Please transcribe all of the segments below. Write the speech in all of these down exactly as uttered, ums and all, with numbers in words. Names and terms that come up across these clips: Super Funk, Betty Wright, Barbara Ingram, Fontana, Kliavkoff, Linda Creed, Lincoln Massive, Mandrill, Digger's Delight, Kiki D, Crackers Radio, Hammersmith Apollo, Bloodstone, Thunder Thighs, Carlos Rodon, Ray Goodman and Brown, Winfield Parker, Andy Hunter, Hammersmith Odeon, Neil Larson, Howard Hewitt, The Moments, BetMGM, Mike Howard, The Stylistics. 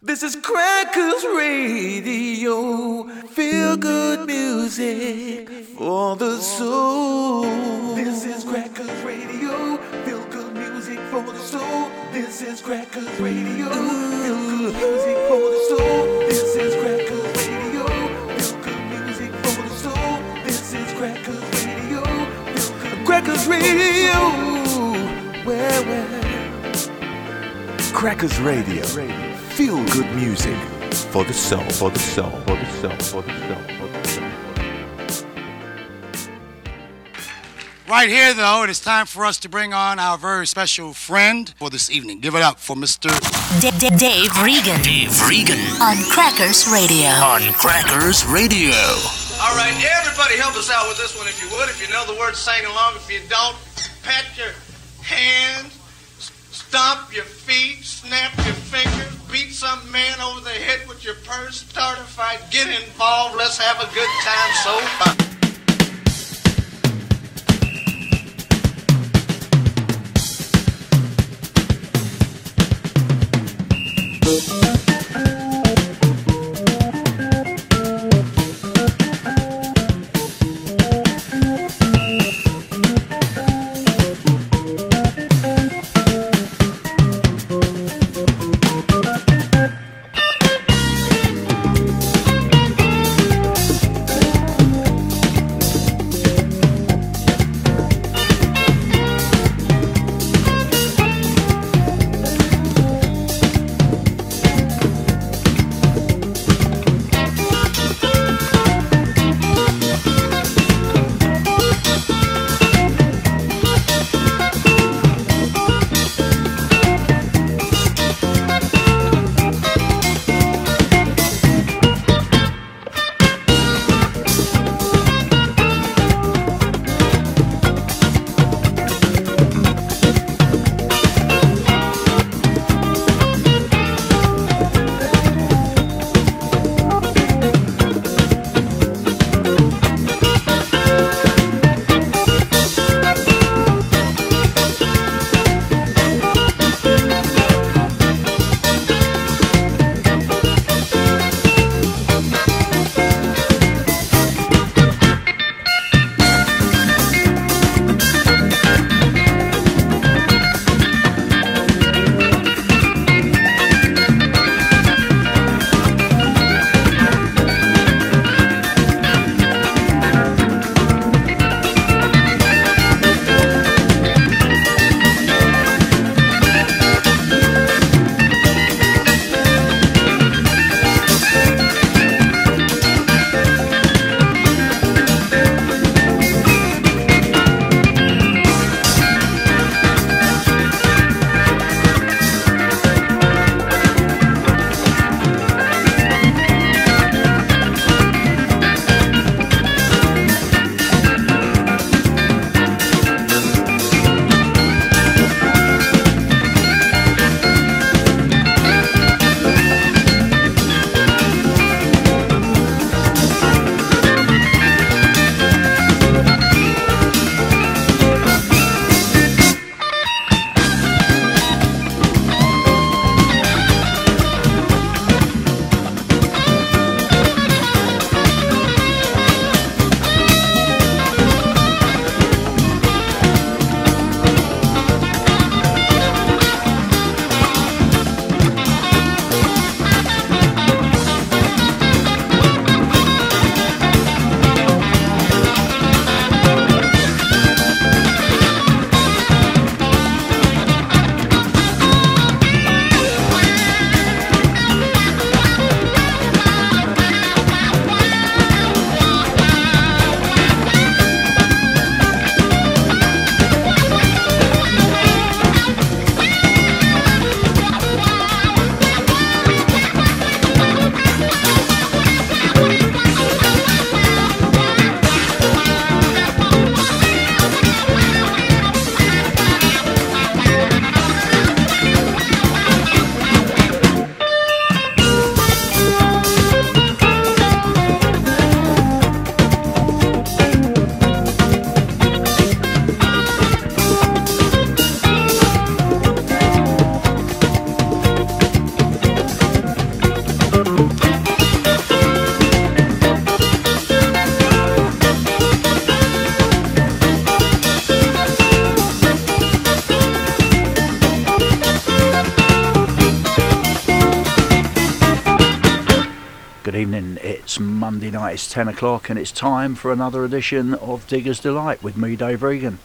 This is Crackers Radio, feel-good music for the soul. This is Crackers Radio, feel-good music for the soul. This is Crackers Radio, feel-good music for the soul. This is Crackers Radio, feel-good music for the soul. This is Crackers Radio, feel-good Crackers Radio, where, where? Crackers Radio. Radio. Feel good music for the soul, for the soul, for the soul, for the soul, for the soul. Right here, though, it is time for us to bring on our very special friend for this evening. Give it up for Mister D- D- Dave Regan. Dave Regan. On Crackers Radio. On Crackers Radio. All right, everybody help us out with this one if you would. If you know the words, sing along. If you don't, pat your hands. Stomp your feet, snap your fingers, beat some man over the head with your purse, start a fight, get involved, let's have a good time, so fun. Good evening, it's Monday night, it's ten o'clock and it's time for another edition of Digger's Delight with me, Dave Regan.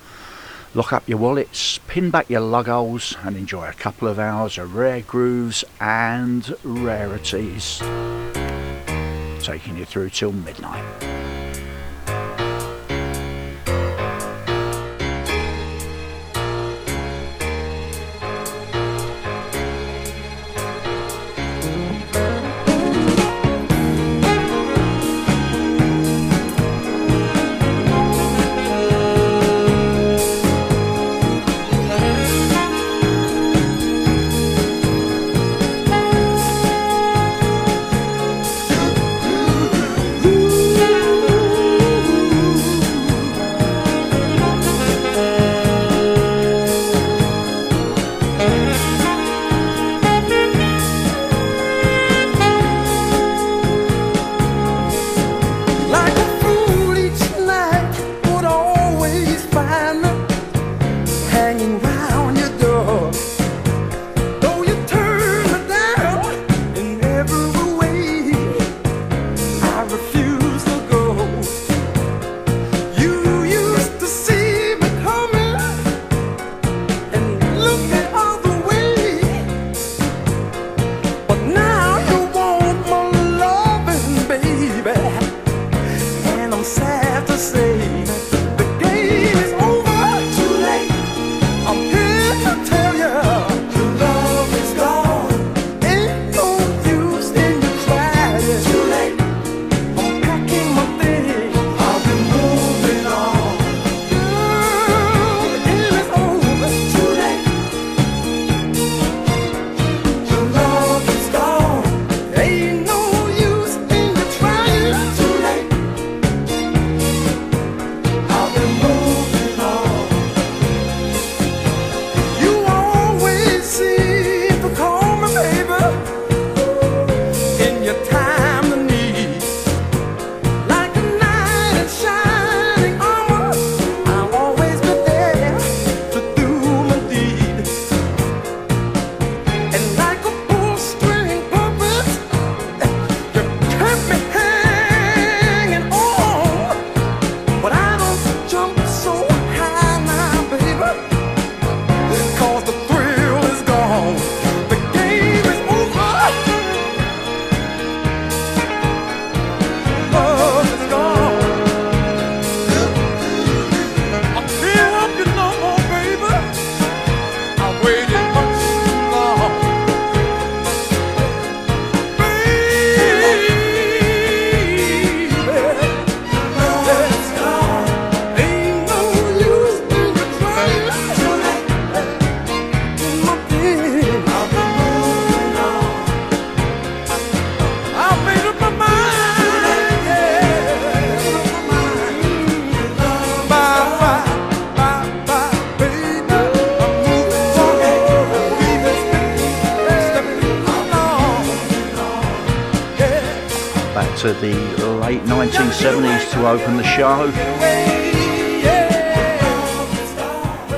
Lock up your wallets, pin back your lug holes and enjoy a couple of hours of rare grooves and rarities. Taking you through till midnight. nineteen seventies to open the show.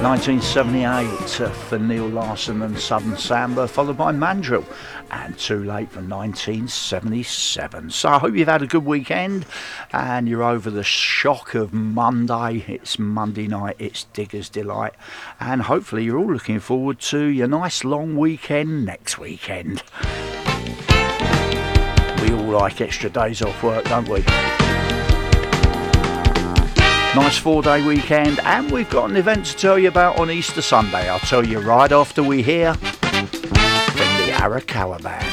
nineteen seventy-eight for Neil Larson and Southern Samba, followed by Mandrill and Too Late from nineteen seventy-seven. So I hope you've had a good weekend and you're over the shock of Monday. It's Monday night, it's Digger's Delight, and hopefully you're all looking forward to your nice long weekend next weekend. We all like extra days off work, don't we? Nice four-day weekend, and we've got an event to tell you about on Easter Sunday. I'll tell you right after we hear from the Arakawa Band.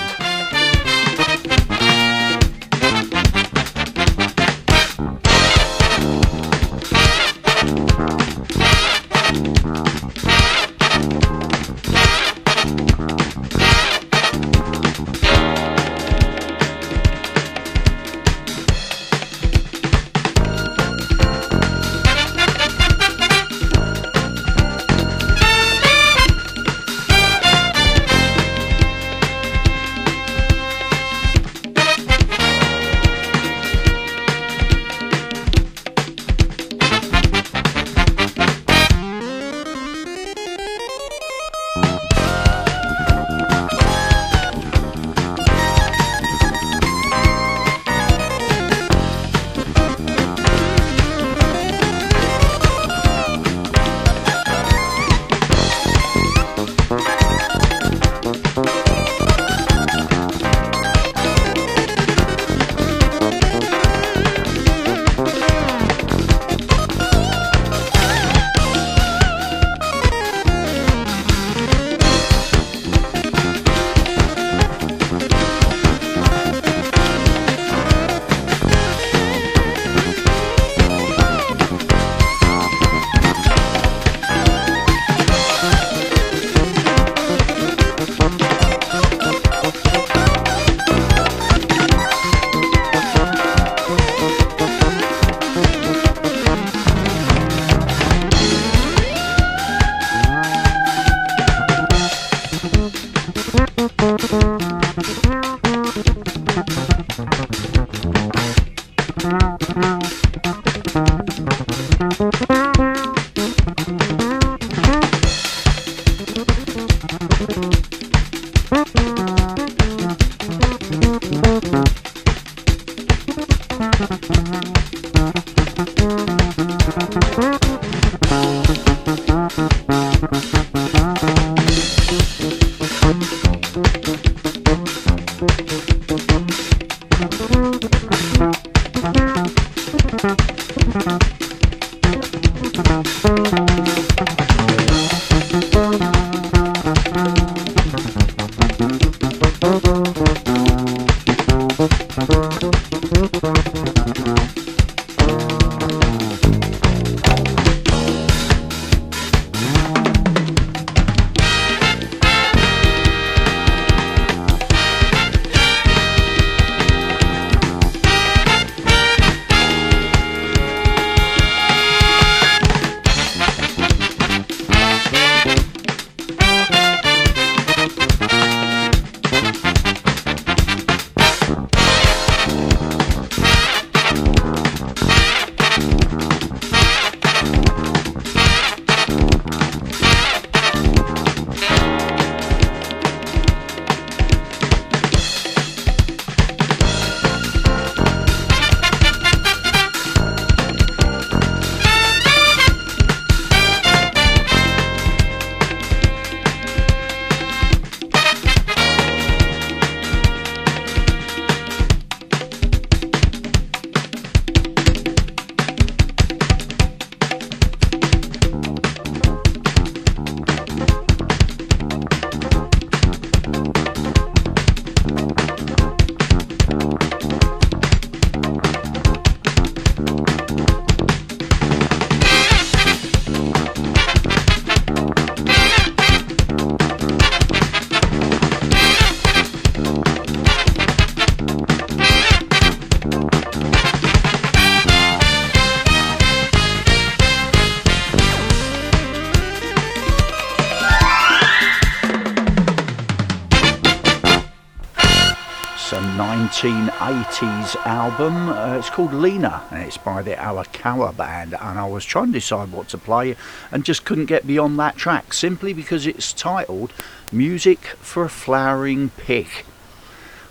eighties album, uh, it's called Lena and it's by the Arakawa Band, and I was trying to decide what to play and just couldn't get beyond that track simply because it's titled Music for a Flowering Pick.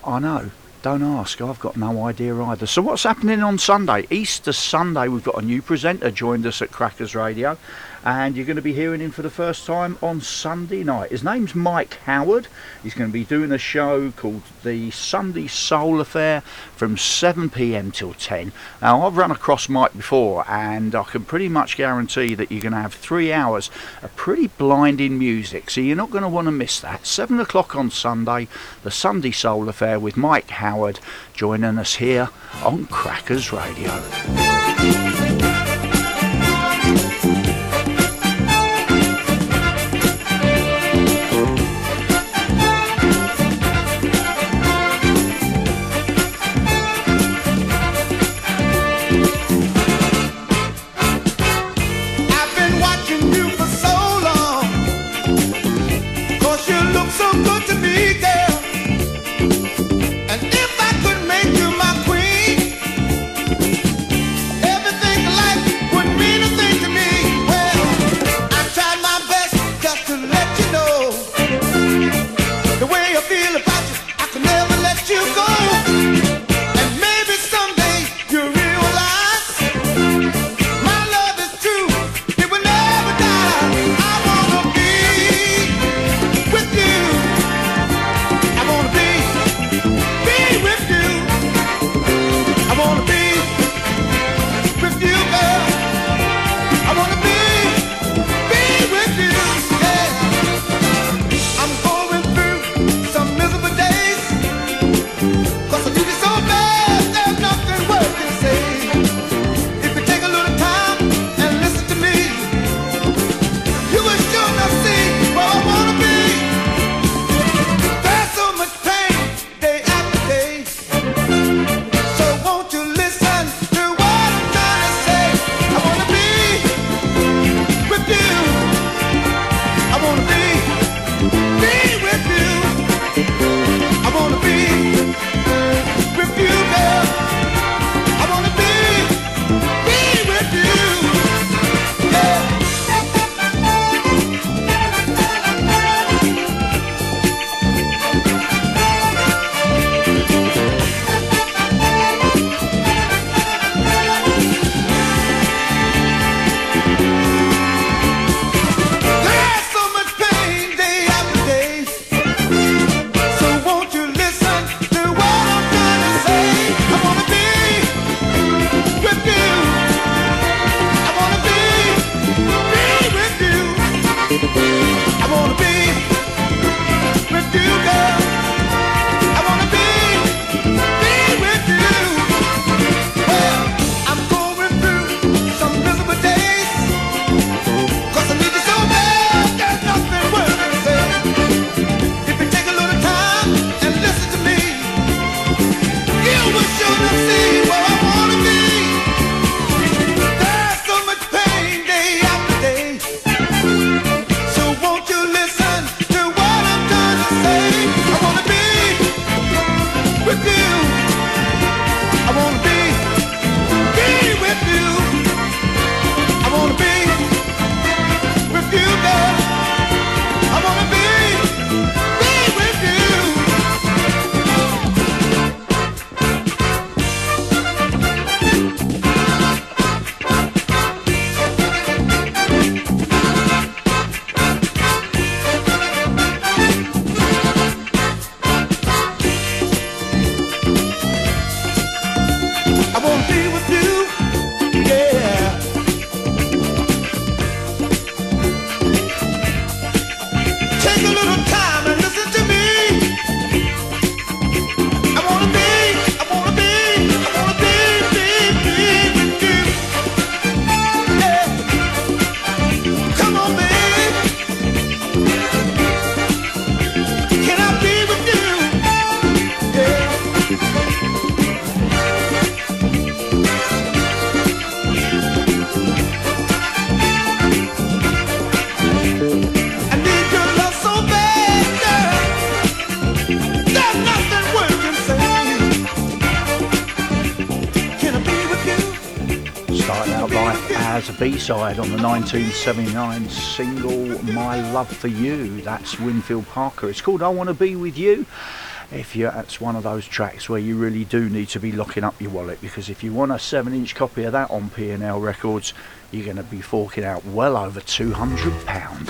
I know, don't ask, I've got no idea either. So what's happening on Sunday? Easter Sunday, we've got a new presenter joined us at Crackers Radio, and you're going to be hearing him for the first time on Sunday night. His name's Mike Howard. He's going to be doing a show called The Sunday Soul Affair from seven p m till ten. Now, I've run across Mike before, and I can pretty much guarantee that you're going to have three hours of pretty blinding music, so you're not going to want to miss that. seven o'clock on Sunday, The Sunday Soul Affair with Mike Howard, joining us here on Crackers Radio. as a B-side on the nineteen seventy-nine single My Love For You. That's Winfield Parker. It's called I Want To Be With You. If you're, that's one of those tracks where you really do need to be locking up your wallet, because if you want a seven inch copy of that on P and L Records, you're going to be forking out well over two hundred pounds.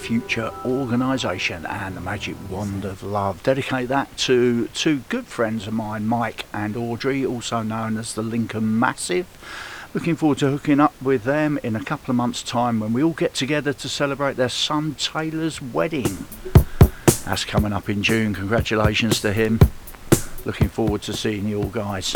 Future Organisation and the Magic Wand of Love. Dedicate that to two good friends of mine, Mike and Audrey, also known as the Lincoln Massive. Looking forward to hooking up with them in a couple of months' time when we all get together to celebrate their son Taylor's wedding. That's coming up in June. Congratulations to him. Looking forward to seeing you all, guys.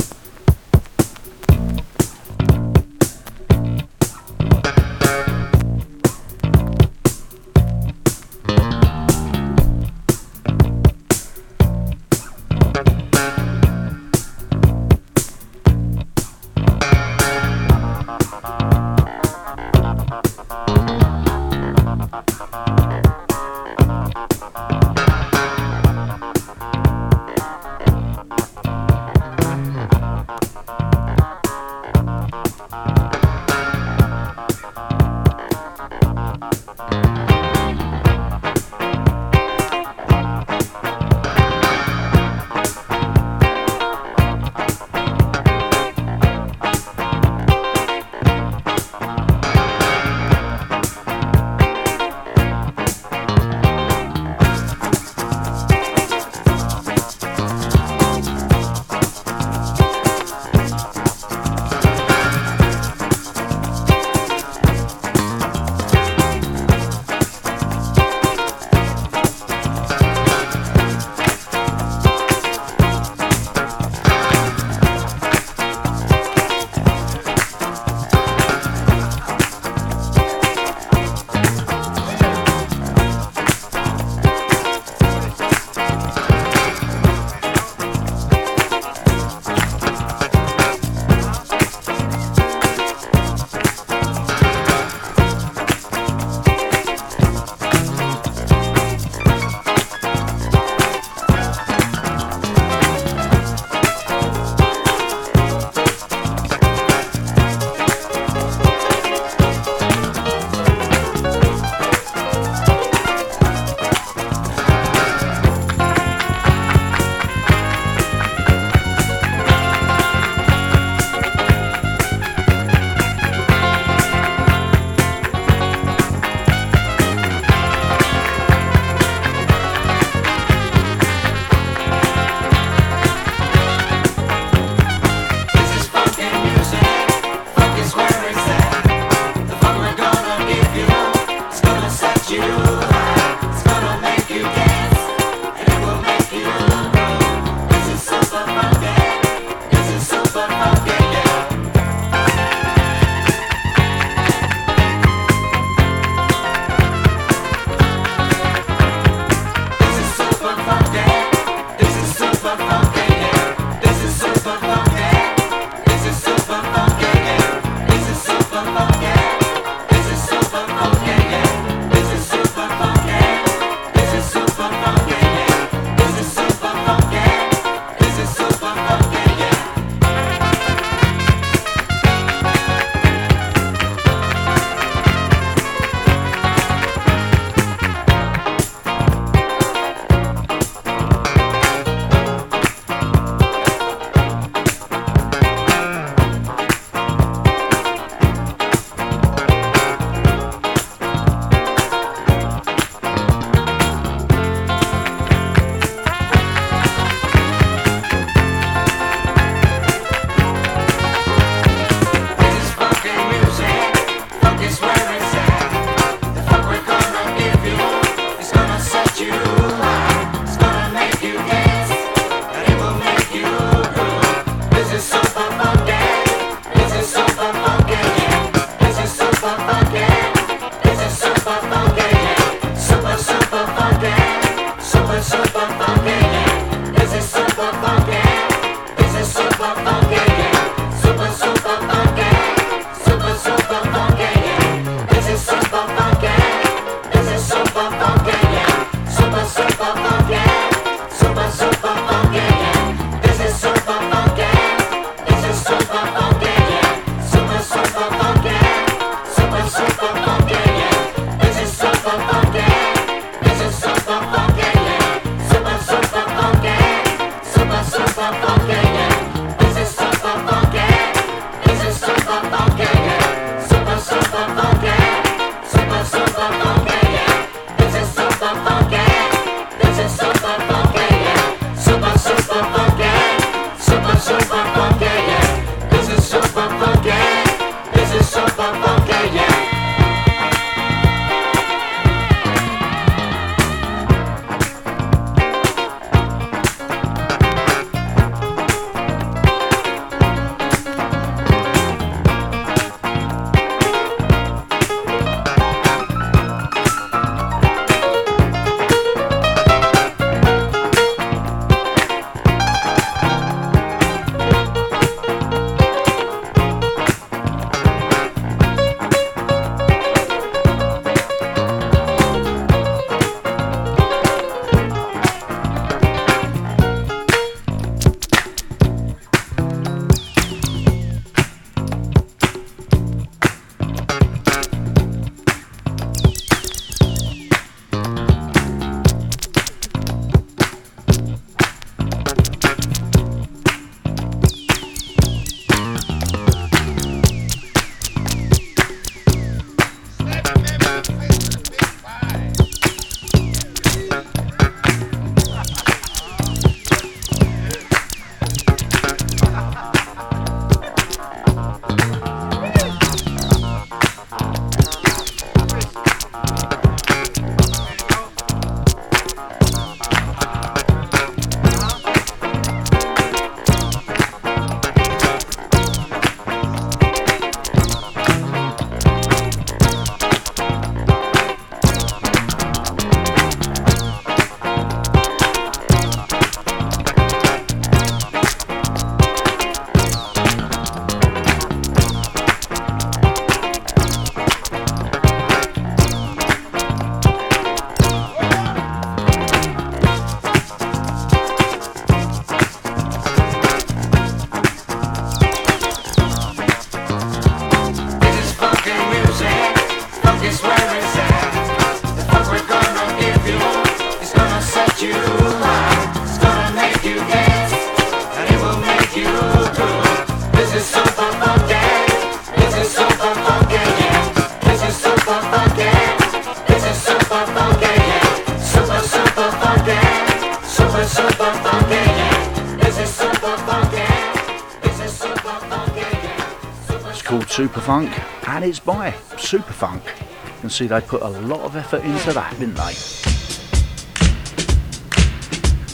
Super Funk, and it's by Super Funk. You can see they put a lot of effort into that, didn't they?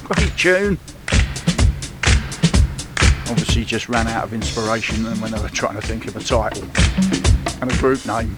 Great tune. Obviously just ran out of inspiration and when they were trying to think of a title and a group name.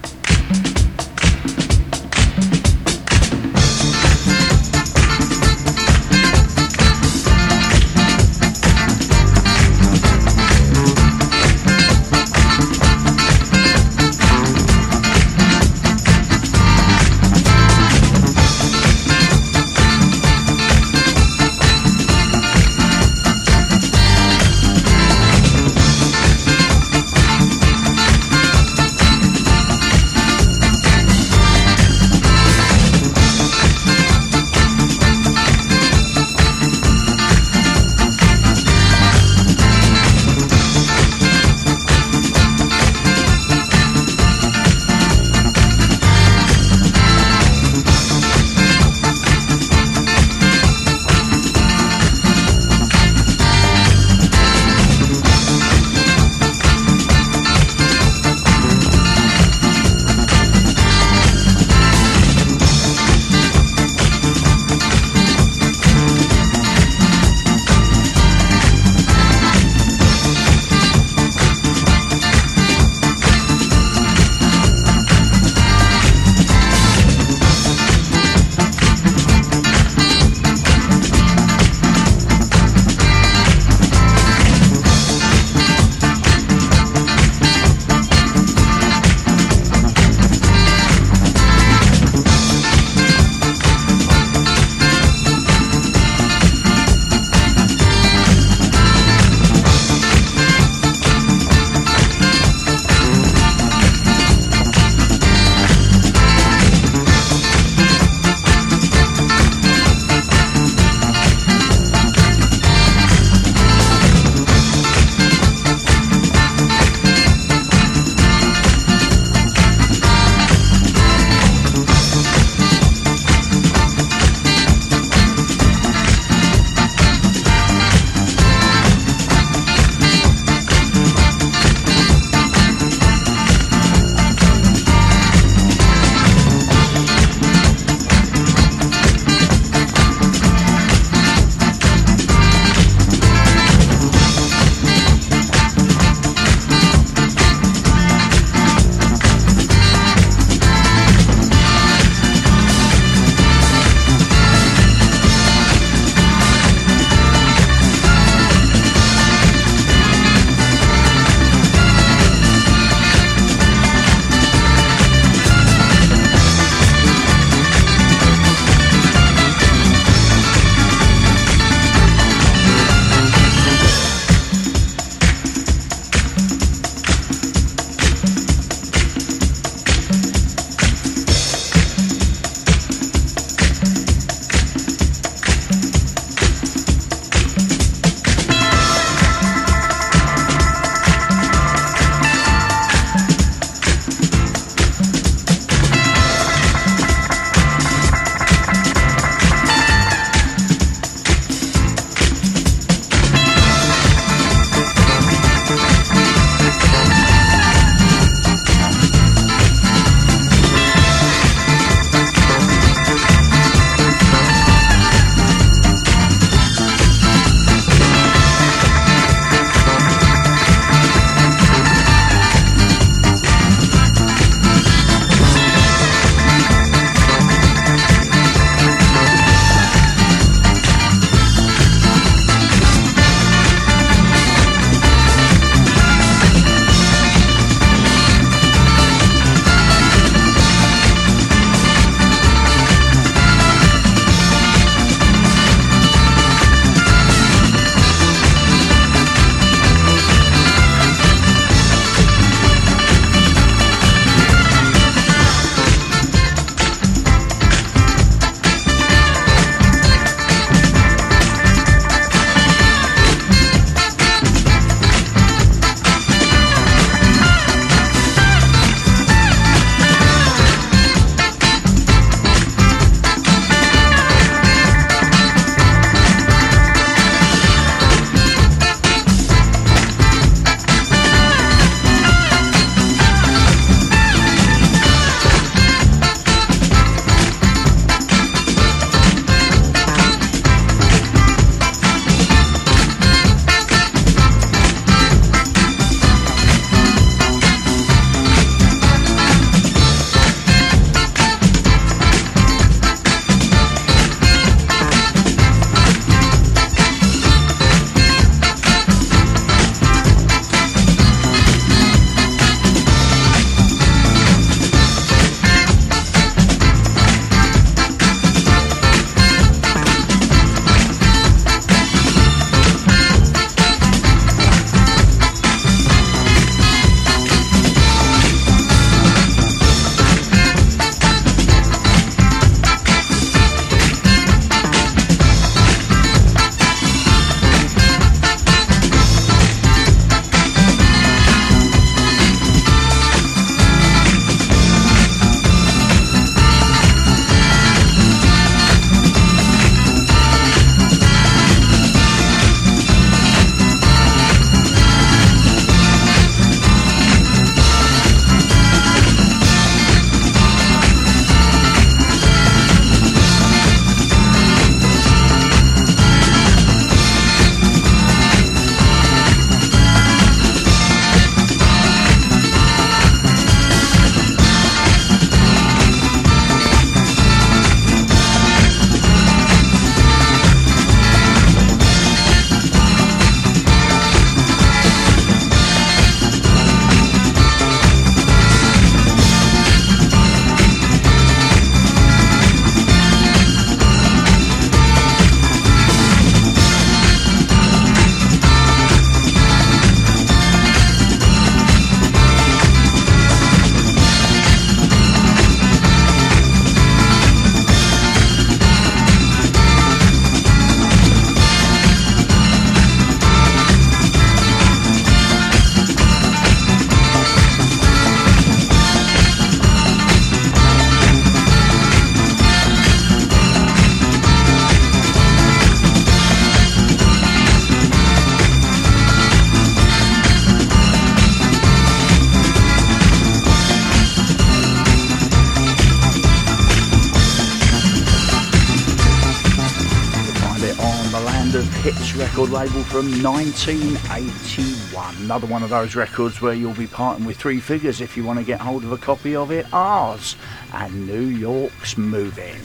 Hits record label from nineteen eighty-one. Another one of those records where you'll be parting with three figures if you want to get hold of a copy of it. Ours and New York's Moving.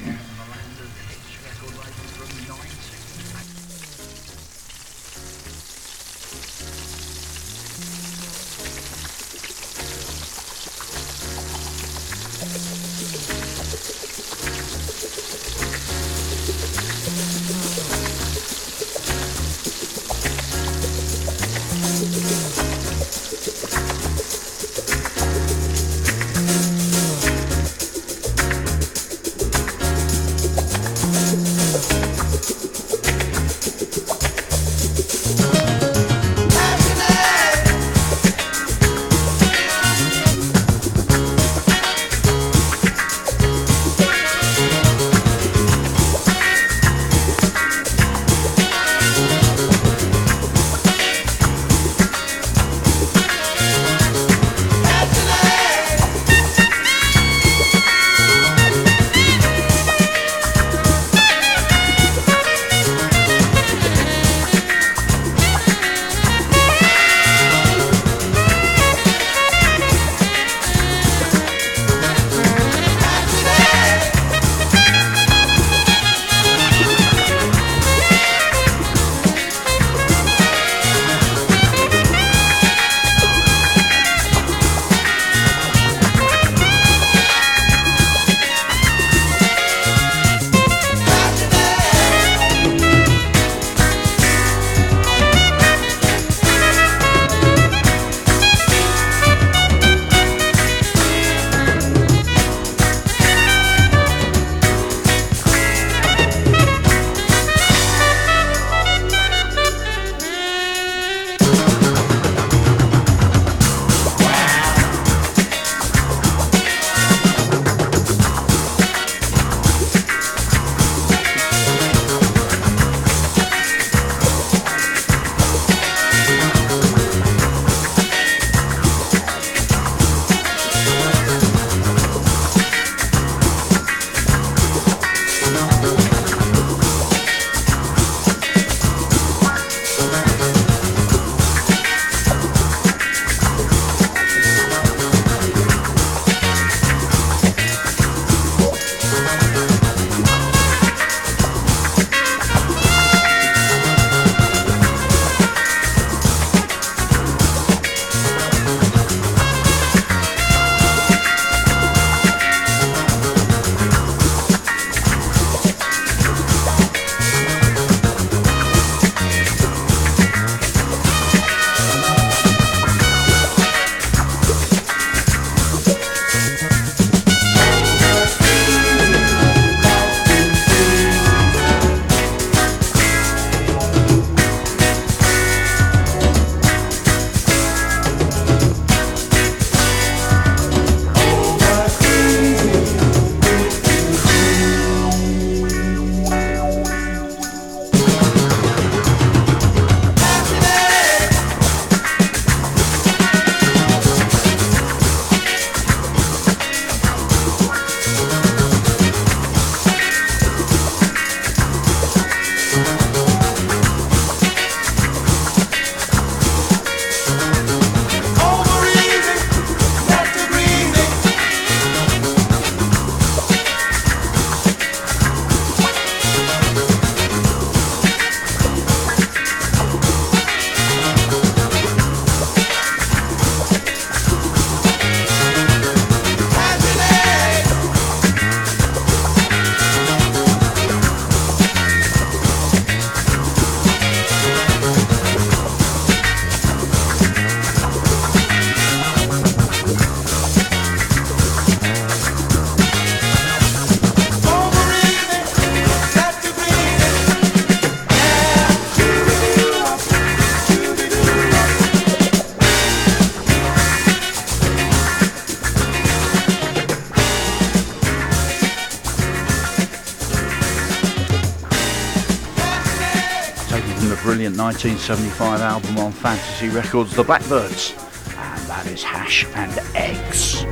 nineteen seventy-five album on Fantasy Records, The Blackbirds, and that is Hash and Eggs.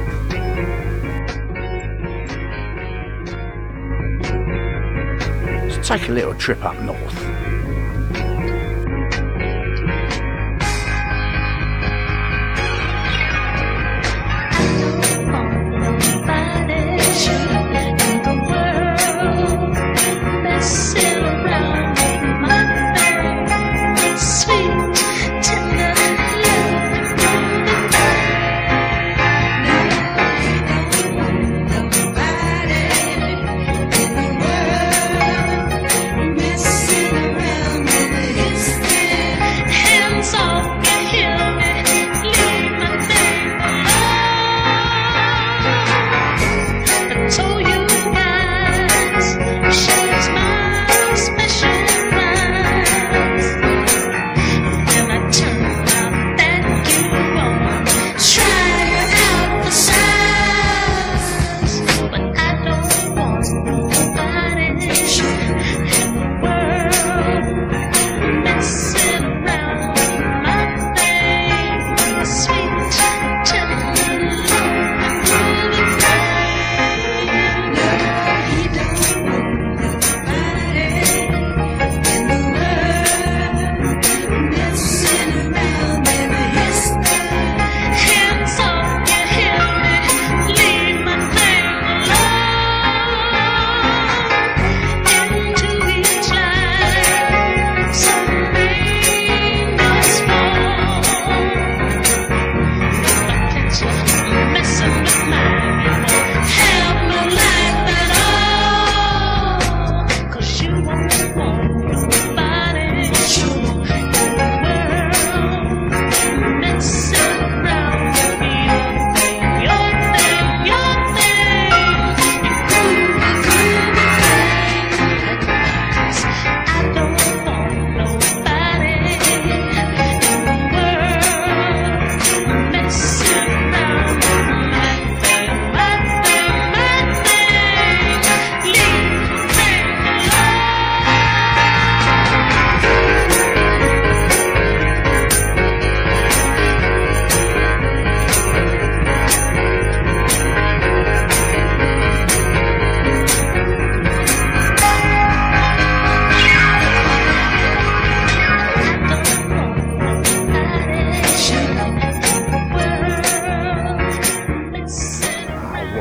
Let's take a little trip up north.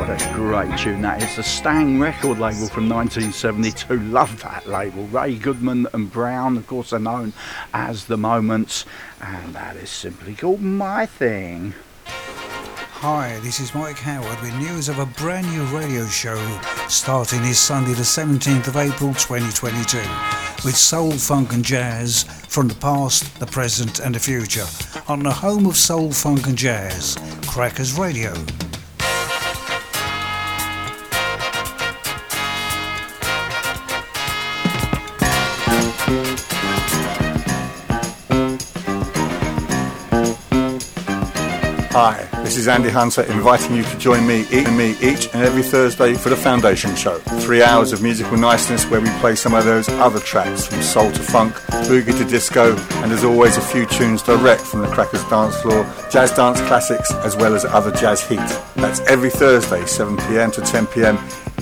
What a great tune that is. The Stang record label from nineteen seventy-two. Love that label. Ray Goodman and Brown, of course, are known as The Moments. And that is simply called My Thing. Hi, this is Mike Howard with news of a brand new radio show starting this Sunday the seventeenth of April twenty twenty-two with soul, funk and jazz from the past, the present and the future on the home of soul, funk and jazz, Crackers Radio. Hi, this is Andy Hunter inviting you to join me each, and me each and every Thursday for the Foundation Show. Three hours of musical niceness where we play some of those other tracks from soul to funk, boogie to disco, and there's always a few tunes direct from the Crackers dance floor, jazz dance classics, as well as other jazz heat. That's every Thursday, seven p.m. to ten p.m.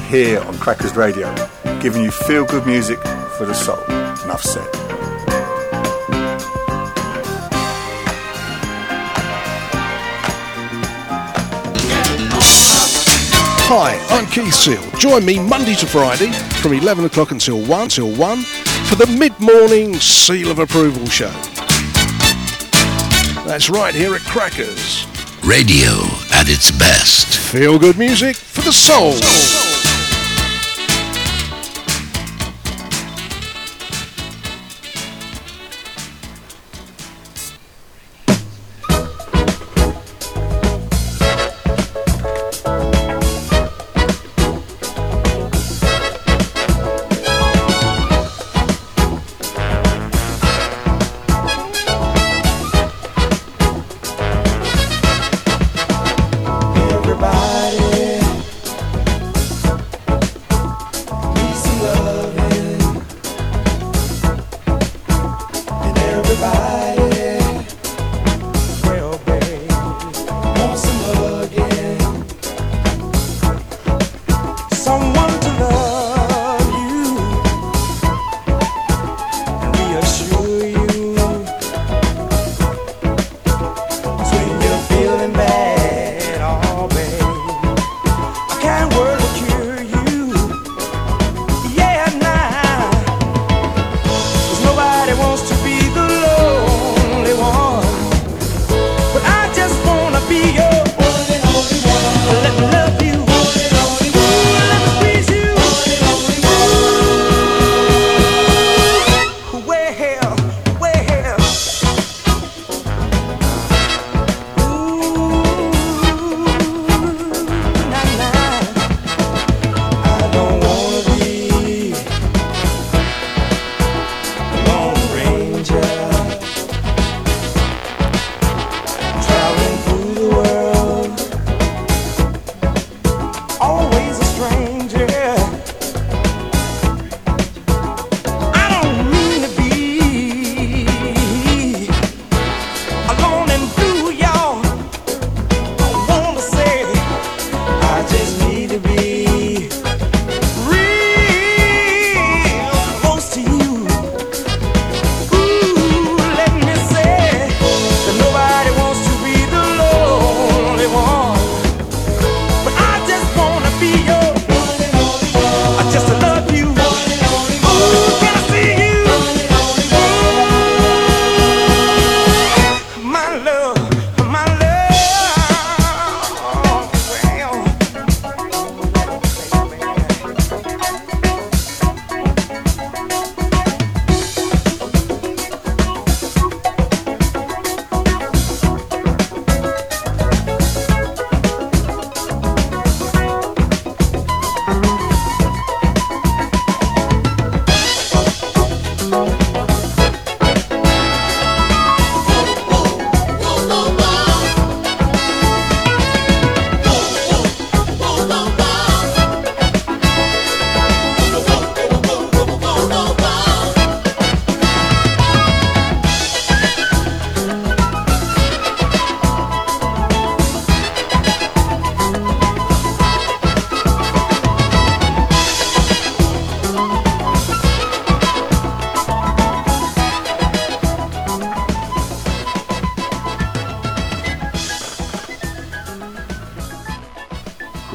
here on Crackers Radio, giving you feel-good music for the soul. Enough said. Hi, I'm Keith Seal. Join me Monday to Friday from eleven o'clock until one, till one for the Mid-Morning Seal of Approval Show. That's right, here at Crackers. Radio at its best. Feel good music for the soul. soul.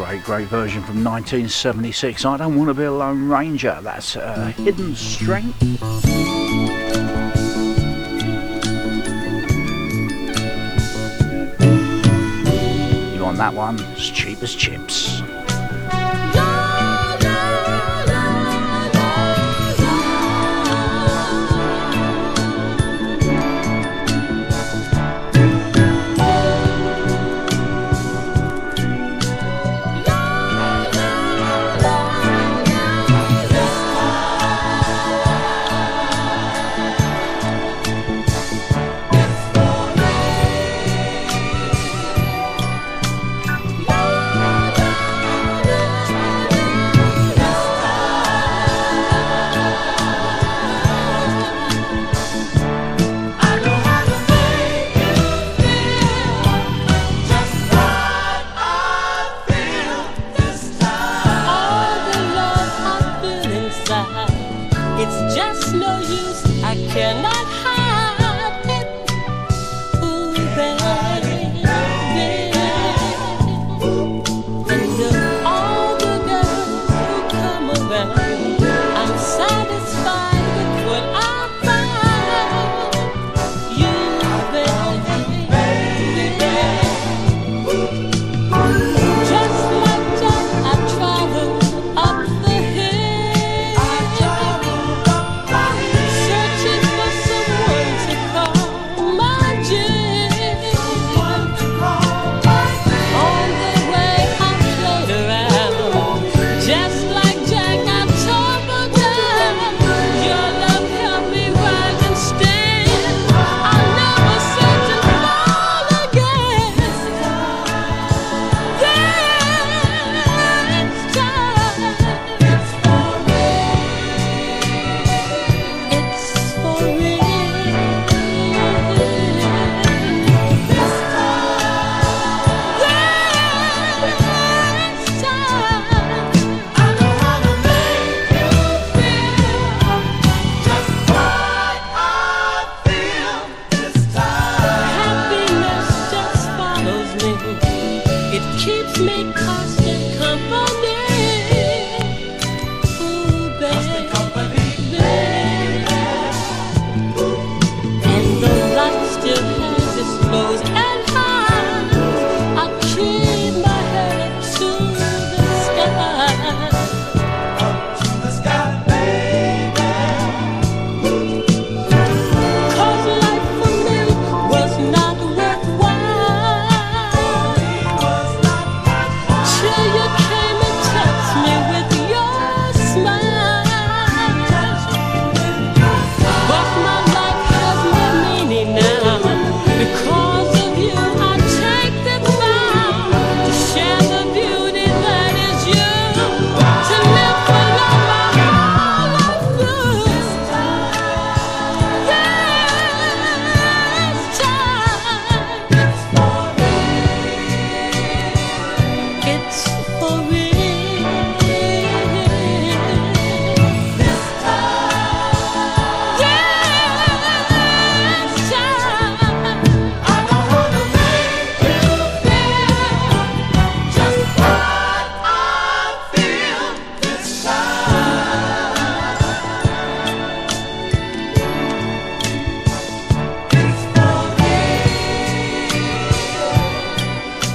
great, great version from nineteen seventy-six. I Don't Want to Be a Lone Ranger. That's uh, Hidden Strength. On that one, it's cheap as chips.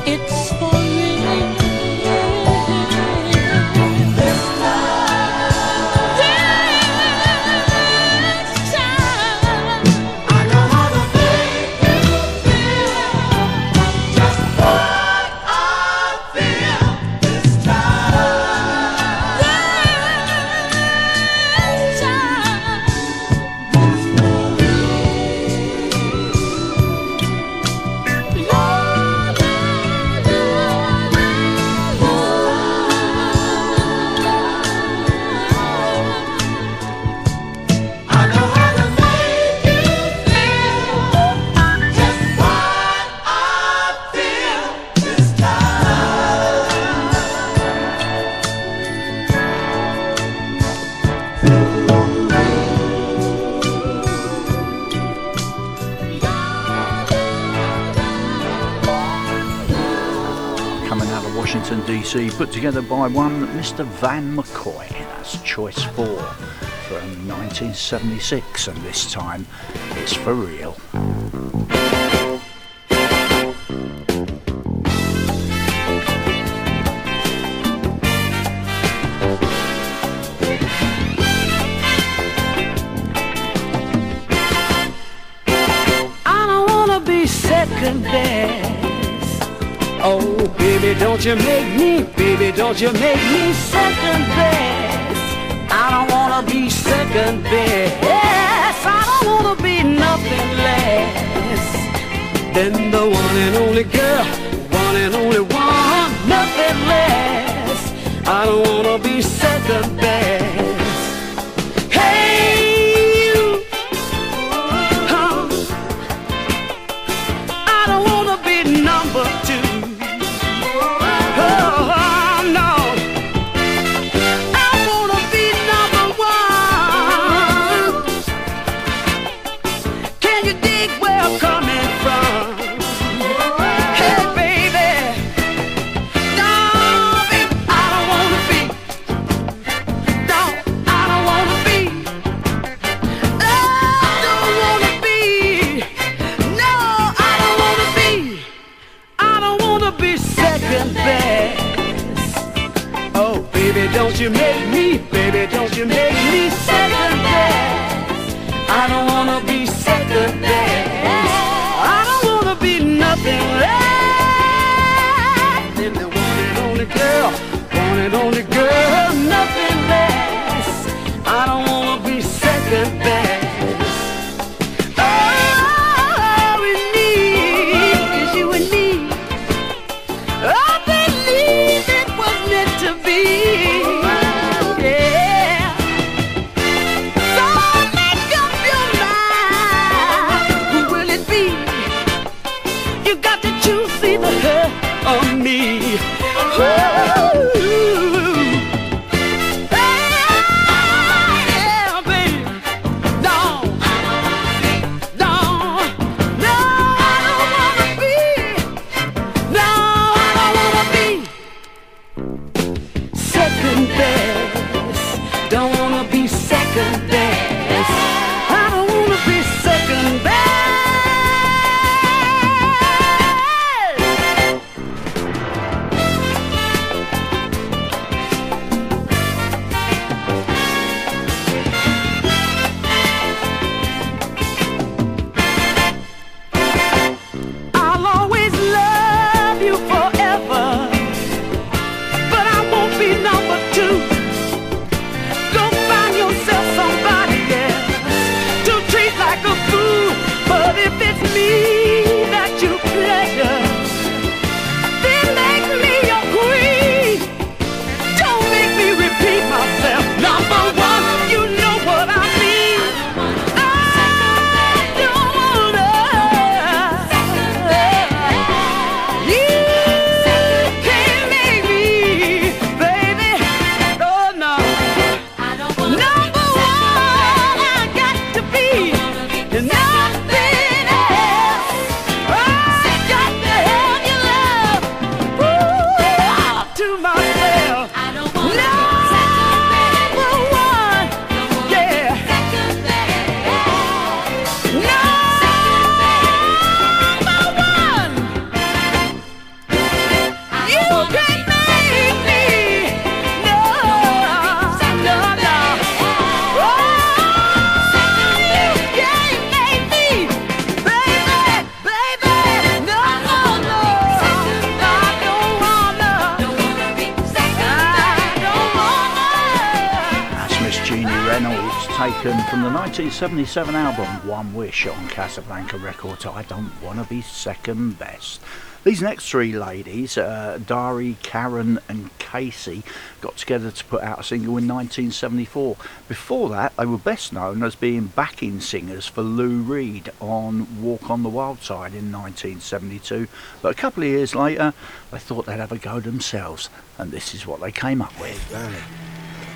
It's for me. D C, put together by one Mister Van McCoy. That's choice four from nineteen seventy-six, and this time it's for real. Don't you make me, baby, don't you make me second best. I don't wanna be second best. I don't wanna be nothing less than the one and only girl, one and only one, nothing less. I don't wanna be second best. Hey, you, huh? I don't wanna be number two. You make me, baby, don't you make me second best. I don't wanna be second best. I don't wanna be nothing less than the one and only girl, one and only girl, nothing less. I don't wanna be second best. nineteen seventy-seven album One Wish on Casablanca Records. I don't want to be second best. These next three ladies, uh, Dari, Karen and Casey, got together to put out a single in nineteen seventy-four. Before that, they were best known as being backing singers for Lou Reed on Walk on the Wild Side in nineteen seventy-two, but a couple of years later they thought they'd have a go themselves, and this is what they came up with. Hey, darling,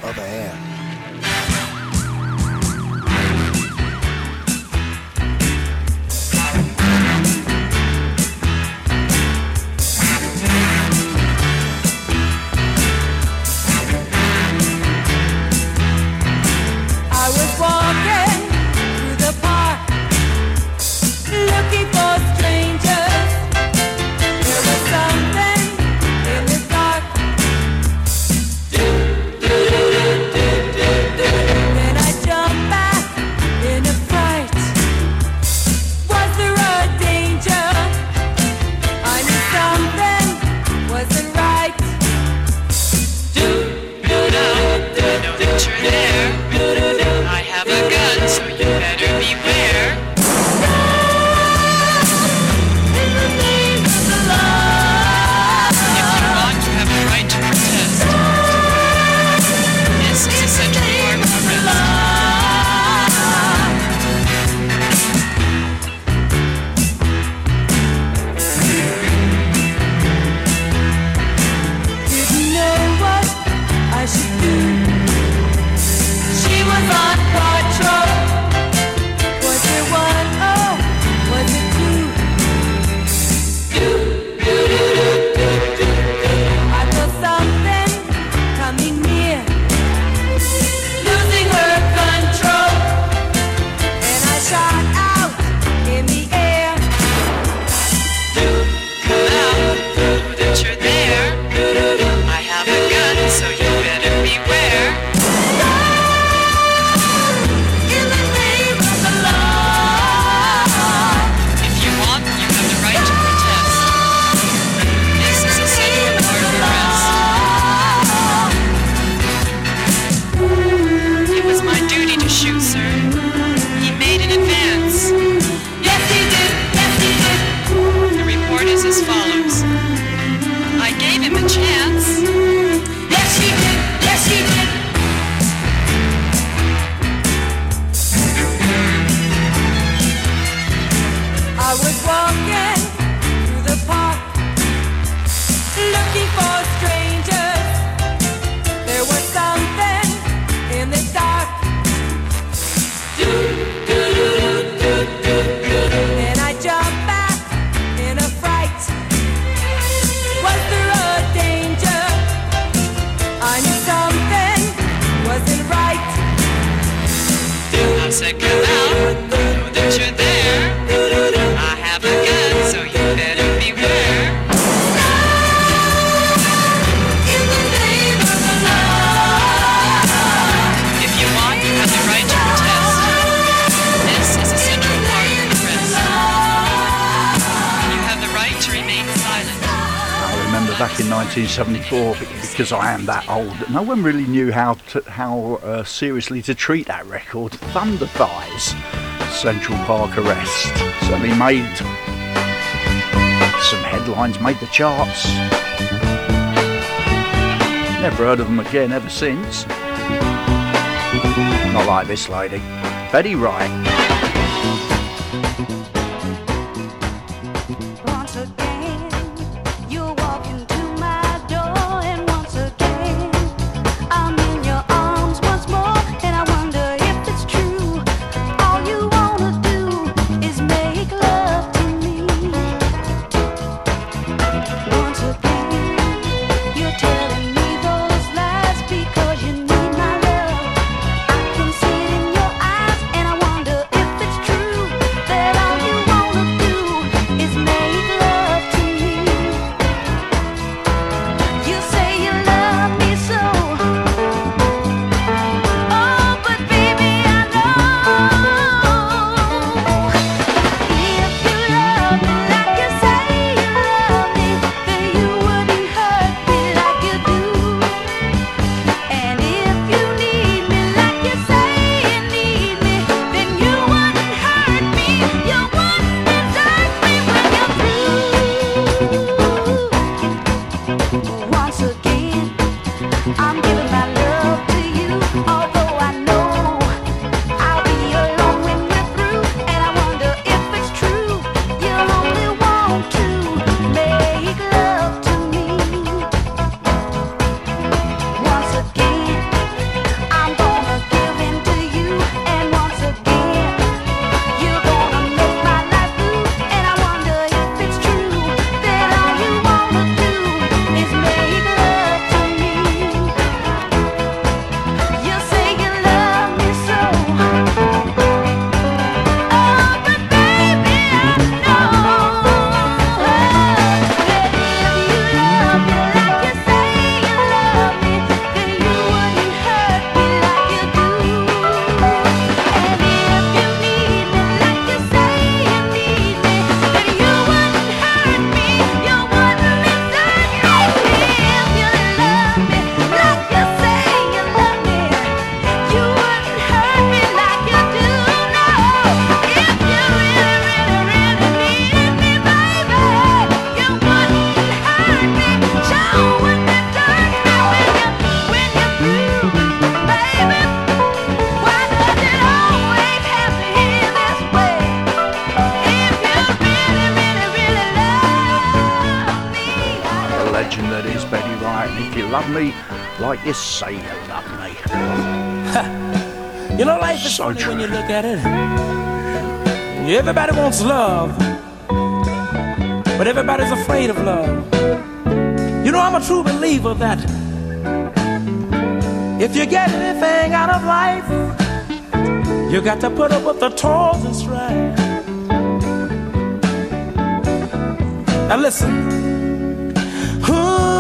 over here. nineteen seventy-four, because I am that old. No one really knew how to, how uh, seriously to treat that record. Thunder Thighs, Central Park Arrest. So they made some headlines, made the charts. Never heard of them again ever since. Not like this lady, Betty Wright. Just say you love me. You know, life is so funny when you look at it. Everybody wants love, but everybody's afraid of love. You know, I'm a true believer that if you get anything out of life, you got to put up with the toils and strife. Now listen. Ooh,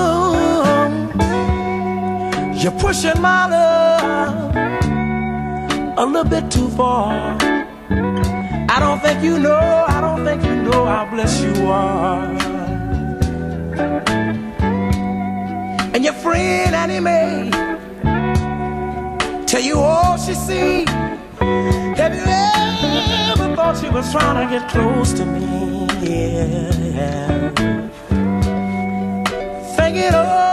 You're pushing my love a little bit too far. I don't think you know, I don't think you know how blessed you are. And your friend Annie Mae tell you all she see. Have you ever thought you was trying to get close to me? Yeah. Think it over.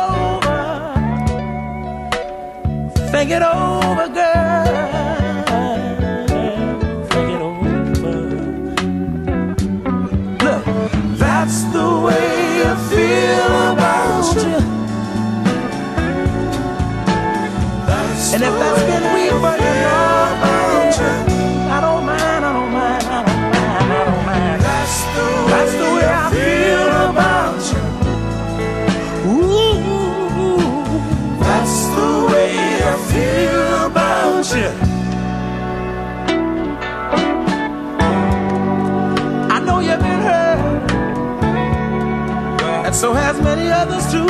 Think it over, girl. That's the way I feel about you. That's and if that's been weak for you, I don't mind, I don't mind, I don't mind, I don't mind. That's the, that's the way I feel about you. Ooh, that's the way I feel about you. I know you've been hurt, so has many others too,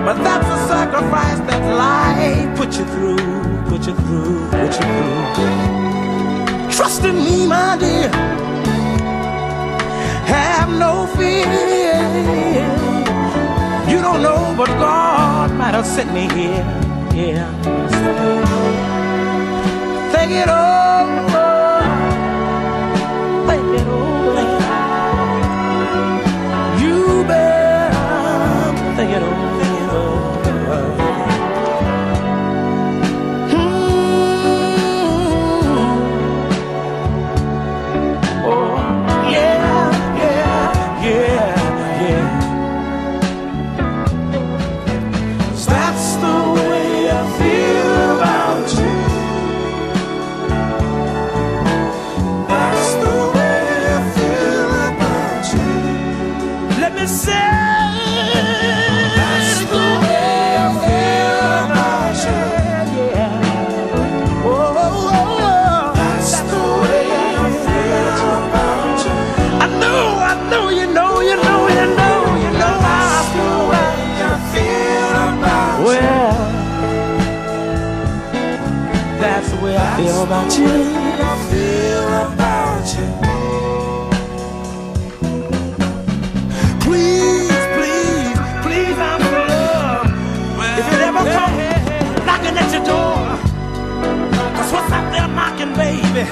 but that's a sacrifice that life put you through, put you through, put you through. Trust in me, my dear, have no fear. You don't know, but God might have sent me here, yeah. Think it over, think it over. Think it over, think it over. Mm-hmm. Oh, yeah, yeah, yeah, yeah. So that's the way I feel about you. That's the way I feel about you. Let me say. Feel about you. I feel about you. Please, please, please, I'm in love. If it ever comes knocking at your door, cause what's out there knocking, baby?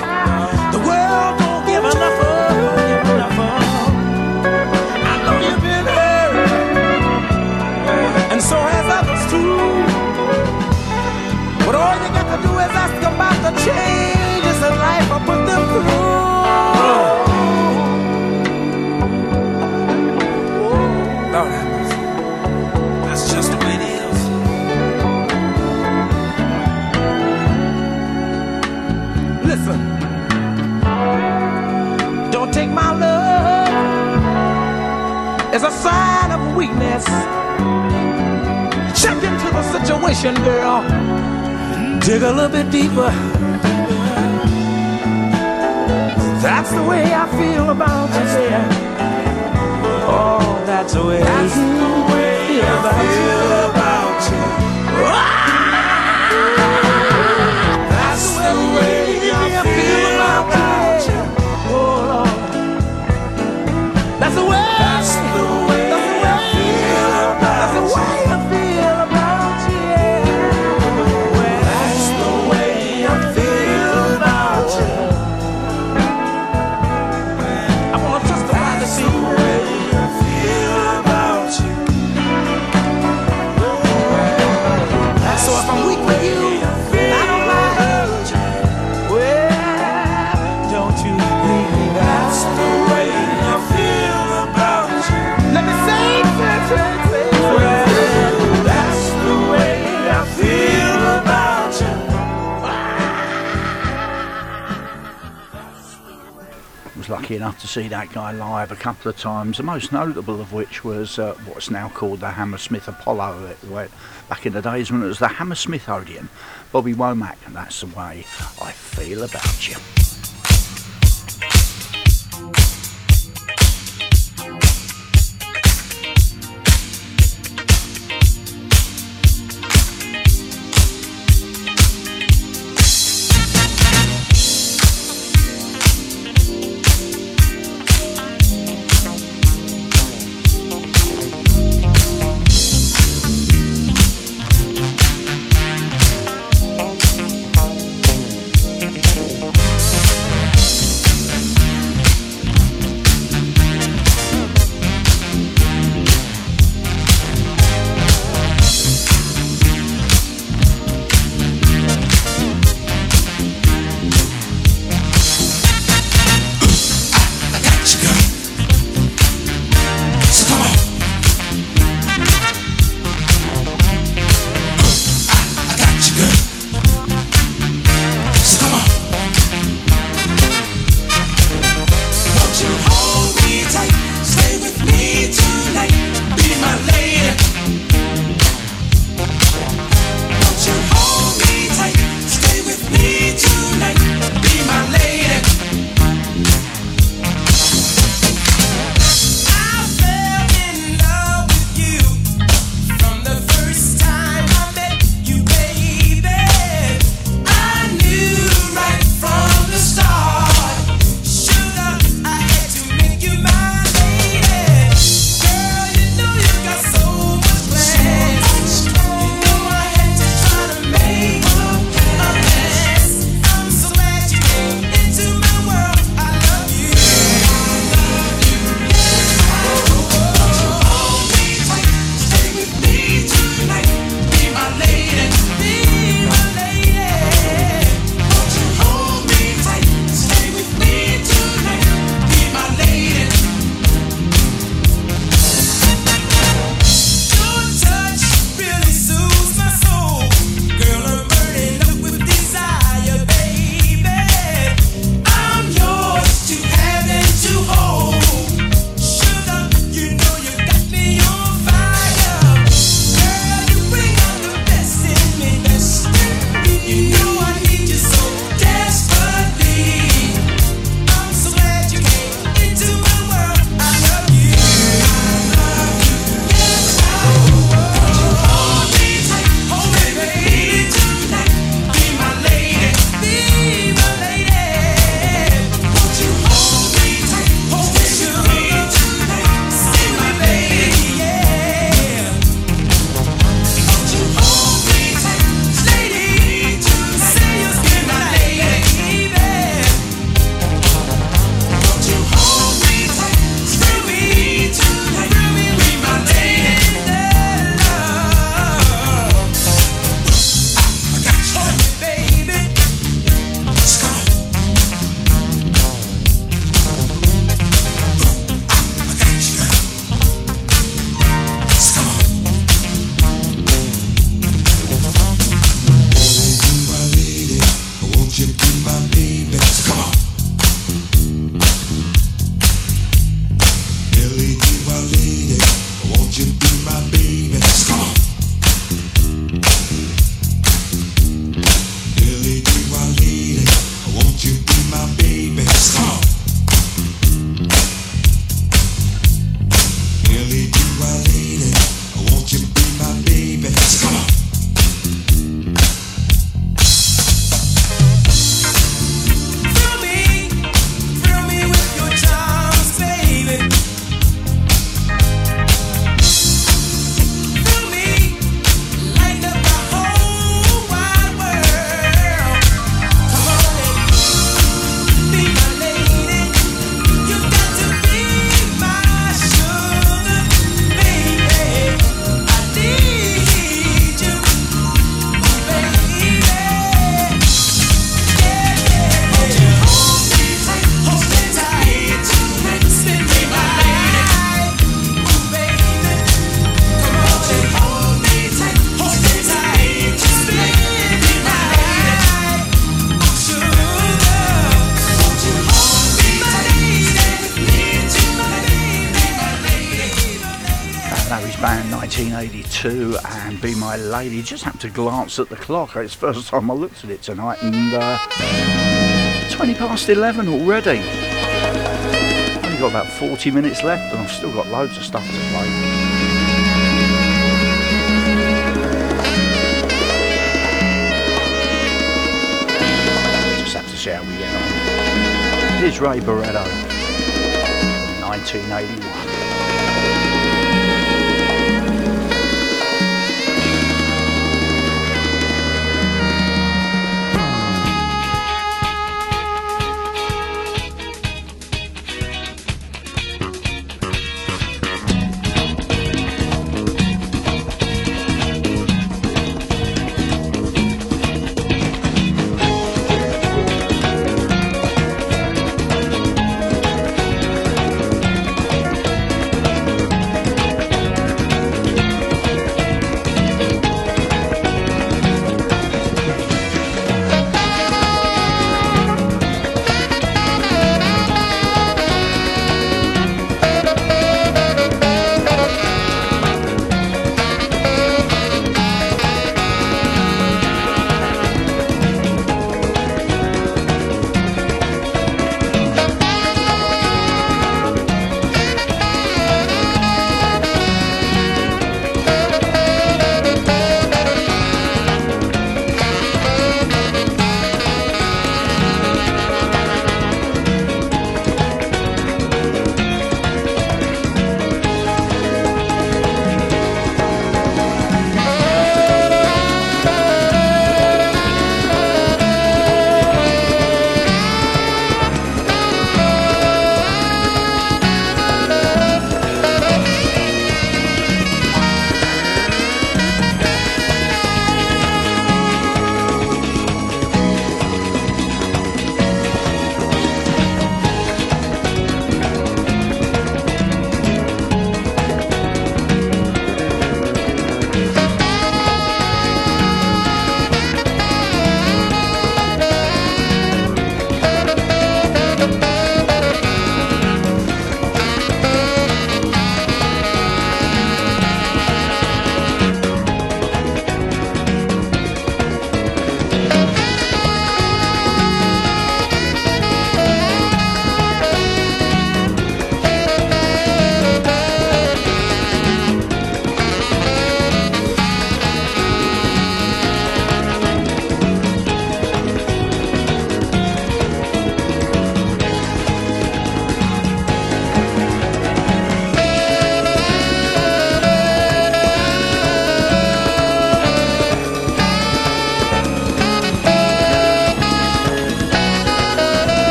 The world don't give enough of, don't give enough of. I know you've been hurt, and so has others too. But all you got to do is ask about the changes in life I put them through. Oh, Lord have mercy. That's just the way it is. Listen, don't take my love as a sign of weakness. Check into the situation, girl. Dig a little bit deeper. That's the way I feel about you, dear. Oh, that's the way, that's the way I feel about you. About you. Ah! That's the way, the way I feel about you. Oh, Lord. That's the way. That's the way. Lucky enough to see that guy live a couple of times, the most notable of which was uh, what's now called the Hammersmith Apollo, where back in the days when it was the Hammersmith Odeon. Bobby Womack, and that's the way I feel about you. two and Be My Lady. Just happened to glance at the clock. It's the first time I looked at it tonight, and uh, twenty past eleven already. Only got about forty minutes left, and I've still got loads of stuff to play. How we get on. Here's Ray Barretto, nineteen eighty-one.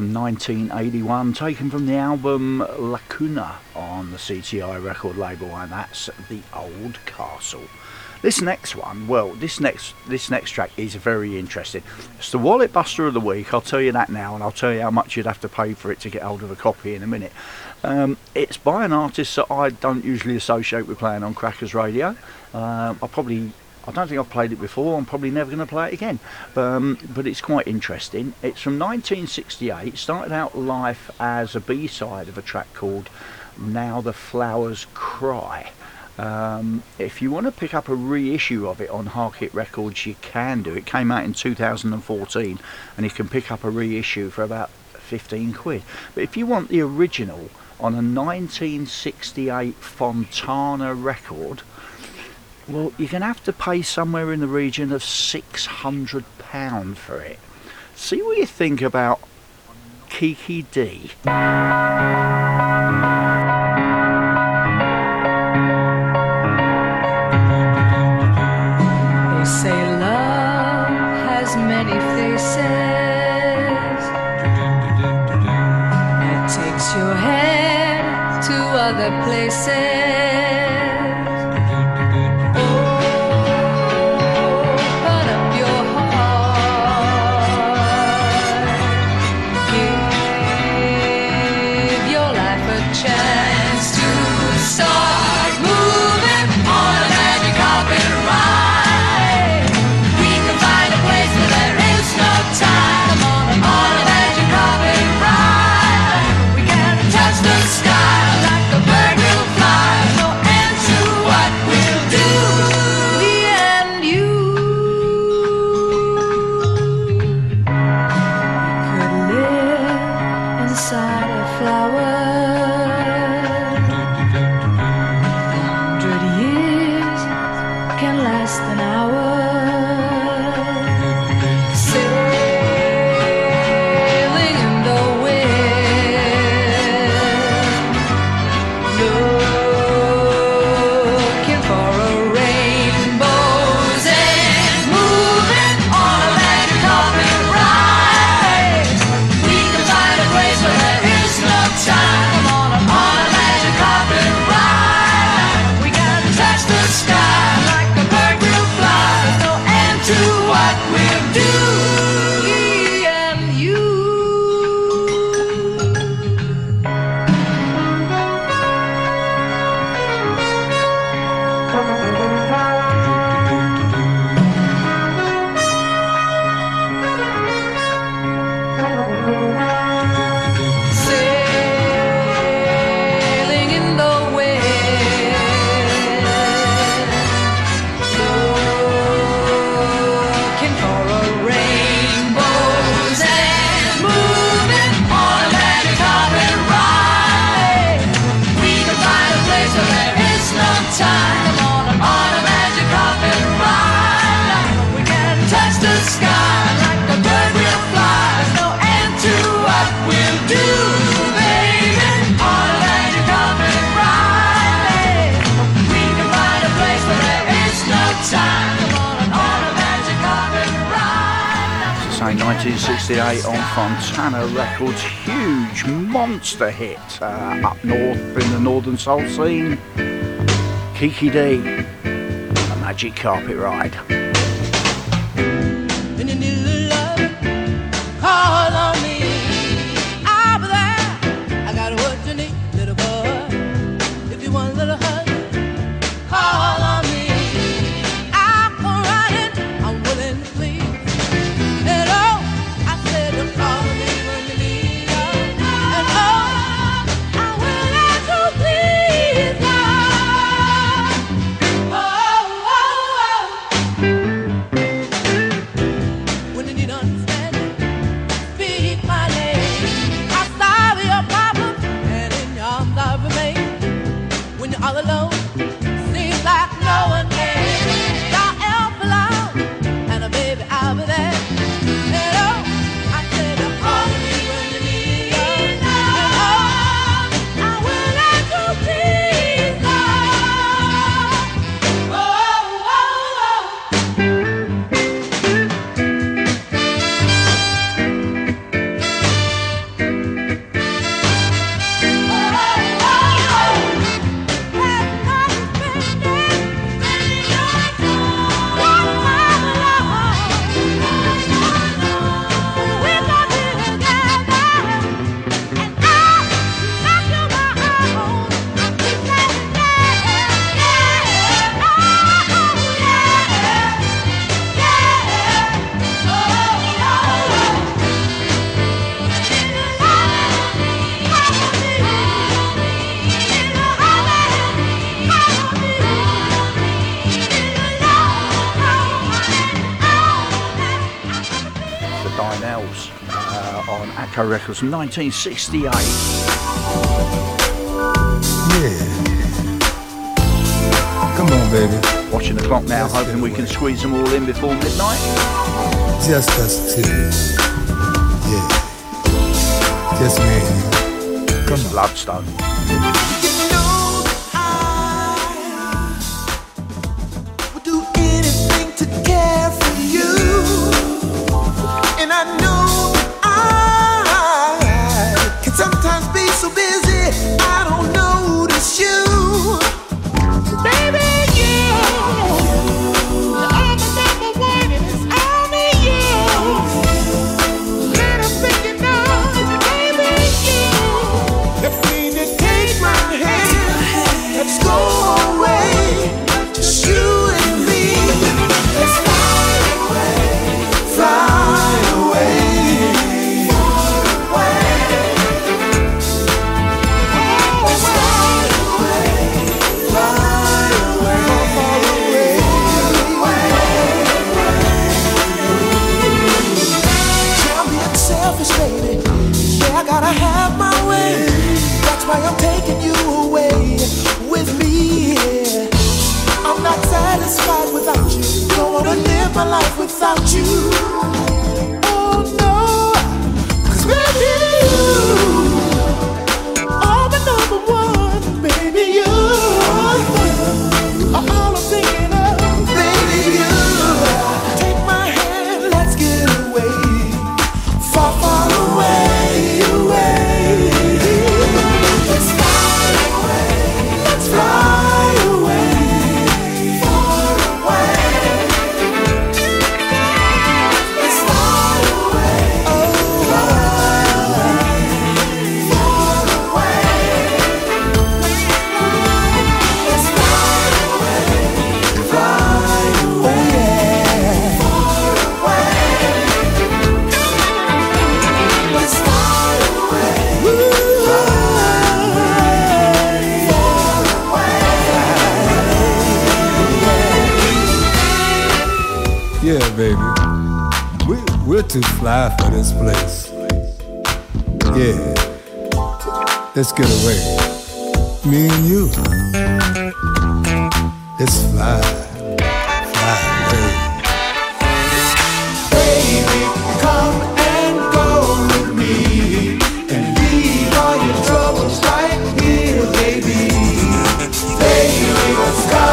nineteen eighty-one, taken from the album Lacuna on the C T I record label, and that's The Old Castle. This next one, well, this next this next track is very interesting. It's the Wallet Buster of the Week, I'll tell you that now, and I'll tell you how much you'd have to pay for it to get hold of a copy in a minute. Um, it's by an artist that I don't usually associate with playing on Crackers Radio. Um, I probably... I don't think I've played it before. I'm probably never going to play it again. Um, but it's quite interesting. It's from nineteen sixty-eight. It started out life as a B-side of a track called Now the Flowers Cry. Um, if you want to pick up a reissue of it on Harkit Records, you can do. It came out in two thousand fourteen, and you can pick up a reissue for about fifteen quid. But if you want the original on a nineteen sixty-eight Fontana record, well, you're going to have to pay somewhere in the region of six hundred pounds for it. See what you think about Kiki D. They say love has many faces. It takes your head to other places. Moving on as you cop it right. We can find a place. to what we'll do, me and you, sailing in the nineteen sixty-eight on Fontana Records, huge monster hit uh, up north in the northern soul scene. Kiki D, A Magic Carpet Ride. Records from nineteen sixty-eight. Yeah. Come on, baby. Watching the clock now, just hoping we way. can squeeze them all in before midnight. Just us two. Yeah. Just me and you. Come on. Bloodstone. Yeah, baby. We, we're too fly for this place. Yeah. Let's get away. Me and you. Let's fly. Fly away. Baby, come and go with me. And leave all your troubles right here, baby. Baby, let's go.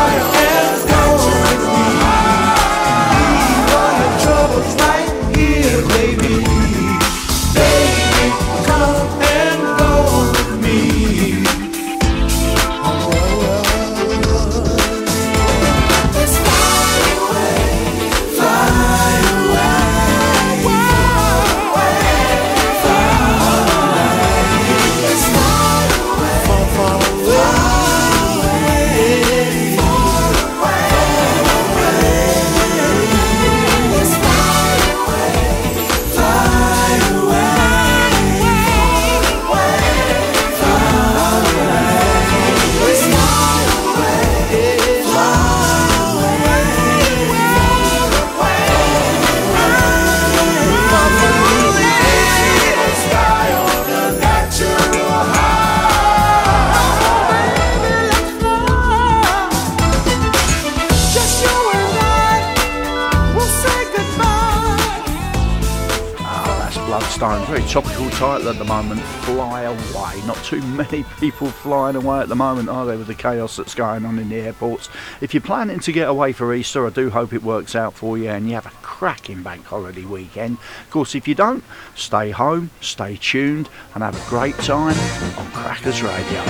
Topical title at the moment, Fly Away. Not too many people flying away at the moment, are there, with the chaos that's going on in the airports? If you're planning to get away for Easter, I do hope it works out for you and you have a cracking bank holiday weekend. Of course, if you don't, stay home, stay tuned and have a great time on Crackers Radio.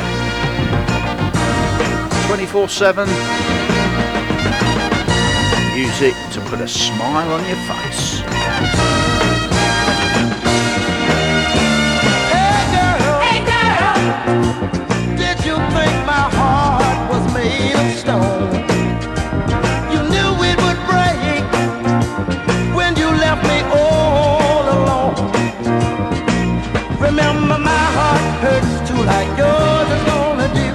twenty-four seven music to put a smile on your face. Did you think my heart was made of stone? You knew it would break when you left me all alone. Remember, my heart hurts too like yours is gonna do.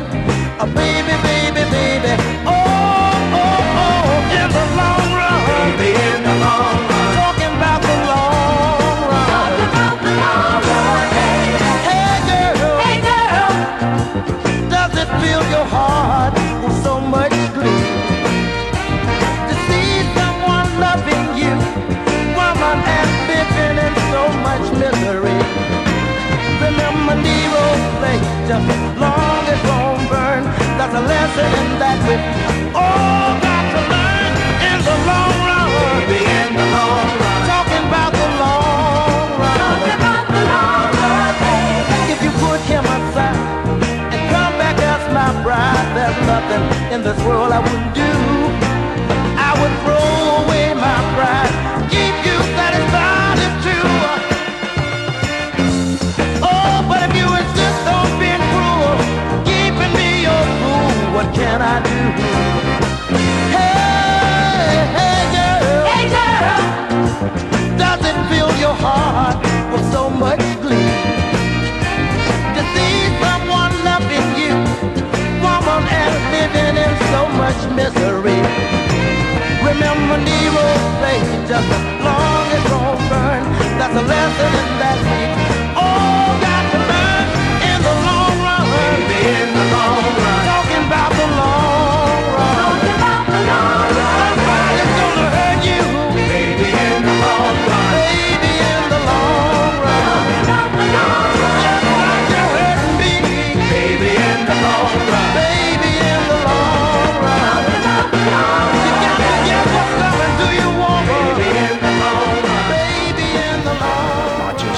Oh, baby, baby, baby, oh, oh, oh, in the long run, baby, in the long run, talking about the long run, talking about the long run. Fill your heart with so much glee to see someone loving you, woman, and living in so much misery. Remember Nero's place just as long as won't burn. That's a lesson in that we've all got to learn in the long run. Baby, in the long run, talking about the long run, talking about the long run. If you put him aside, my bride, there's nothing in this world I wouldn't do. I would throw away my pride, keep you satisfied if true. Oh, but if you insist on being cruel, keeping me your fool, what can I do? Hey, hey girl, hey girl, does it fill your heart with so much glee to see someone loving you? Woman and living in so much misery. Remember Nero's place just as long as won't burn. That's a lesson in that we all got to learn in the long run. Baby, in the long run, talking about the long run, talking about the long run. Somebody's gonna hurt you. Baby, in the long run, baby, in the long run, talking about the long run. Just like you're hurting me, baby, in the long run.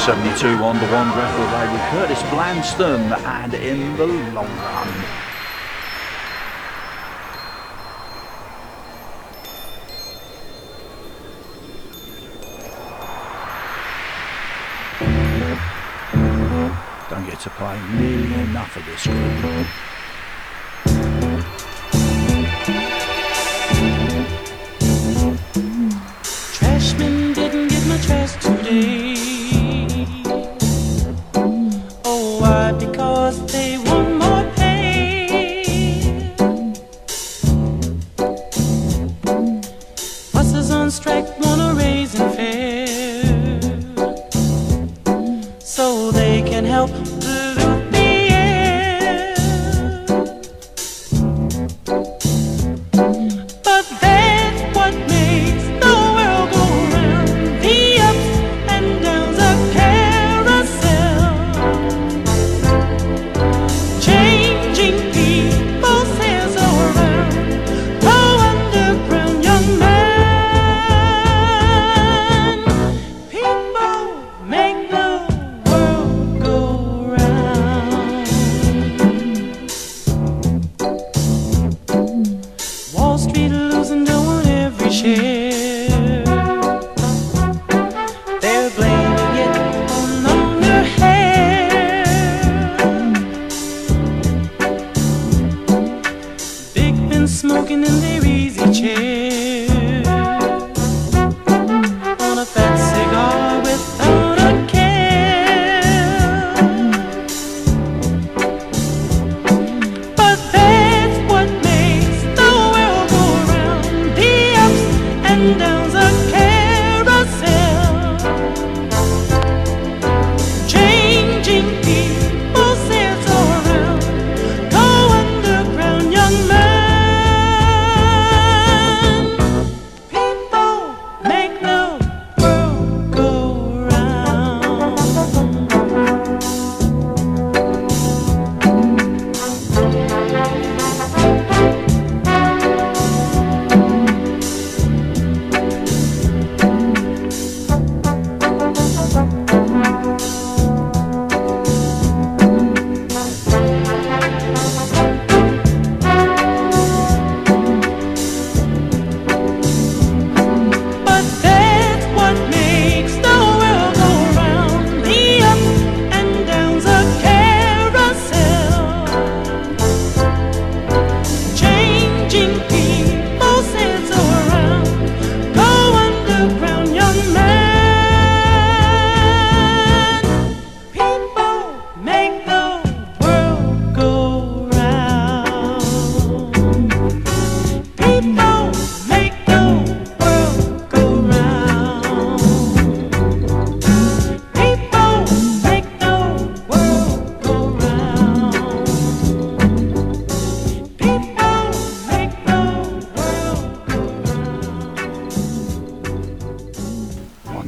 seventy-two on the one record day with Curtis Blanston and In the Long Run. Don't get to play nearly enough of this group. Trashman didn't get my trash today. Because they want more pay. Buses on strike.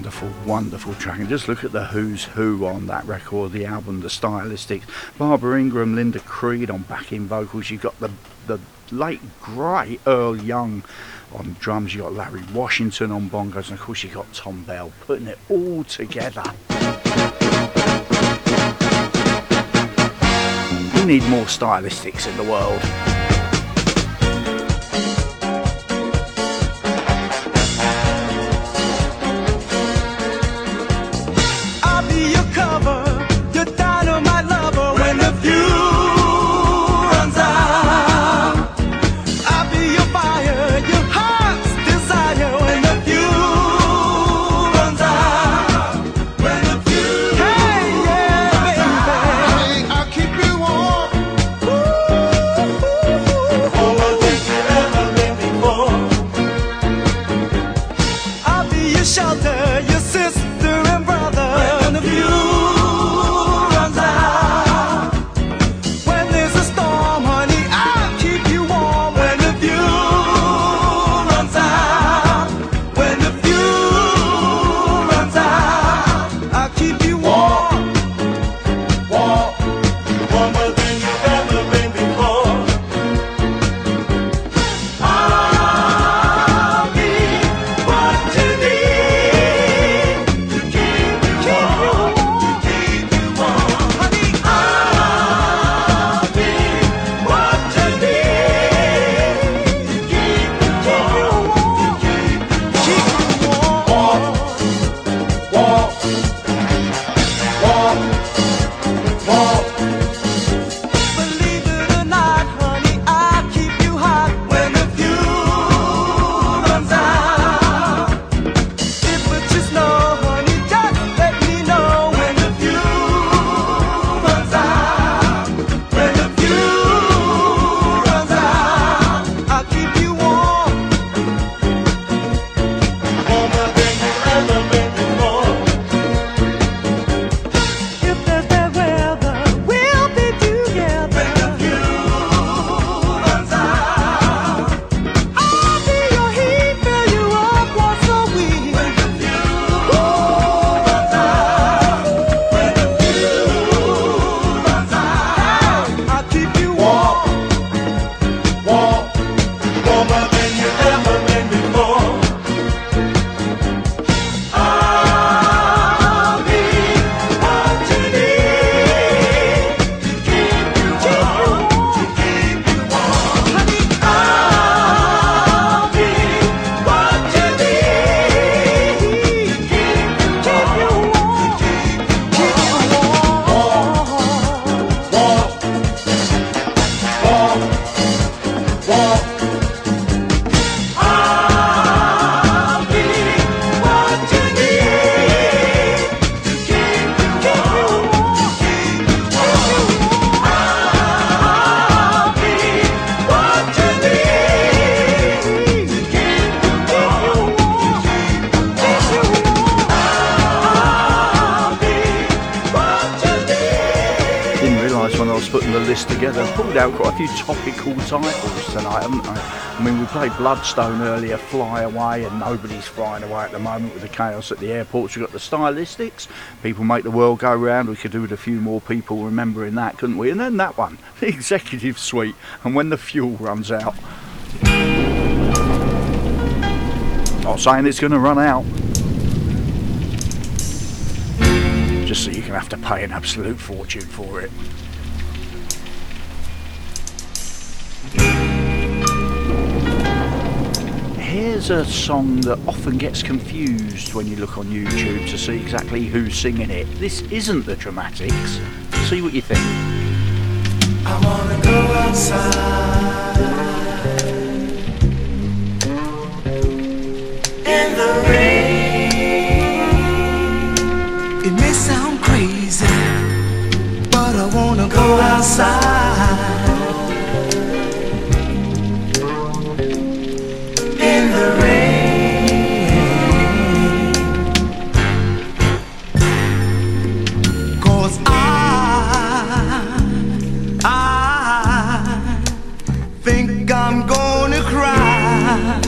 wonderful, wonderful track. And just look at the who's who on that record, the album, the Stylistics, Barbara Ingram, Linda Creed on backing vocals. You've got the, the late, great Earl Young on drums. You've got Larry Washington on bongos. And, of course, you've got Tom Bell putting it all together. We need more Stylistics in the world. Titles tonight, haven't I? I mean, we played Bloodstone earlier, Fly Away, and Nobody's Flying Away at the moment with the chaos at the airports. We've got the Stylistics, People Make the World Go Round. We could do with a few more people remembering that, couldn't we? And then that one, the Executive Suite, and When the Fuel Runs Out. Not saying it's going to run out. Just so you can have to pay an absolute fortune for it. Here's a song that often gets confused when you look on YouTube to see exactly who's singing it. This isn't the Dramatics. See what you think. I wanna go outside in the rain. It may sound crazy, but I wanna go, go outside. I'm gonna cry.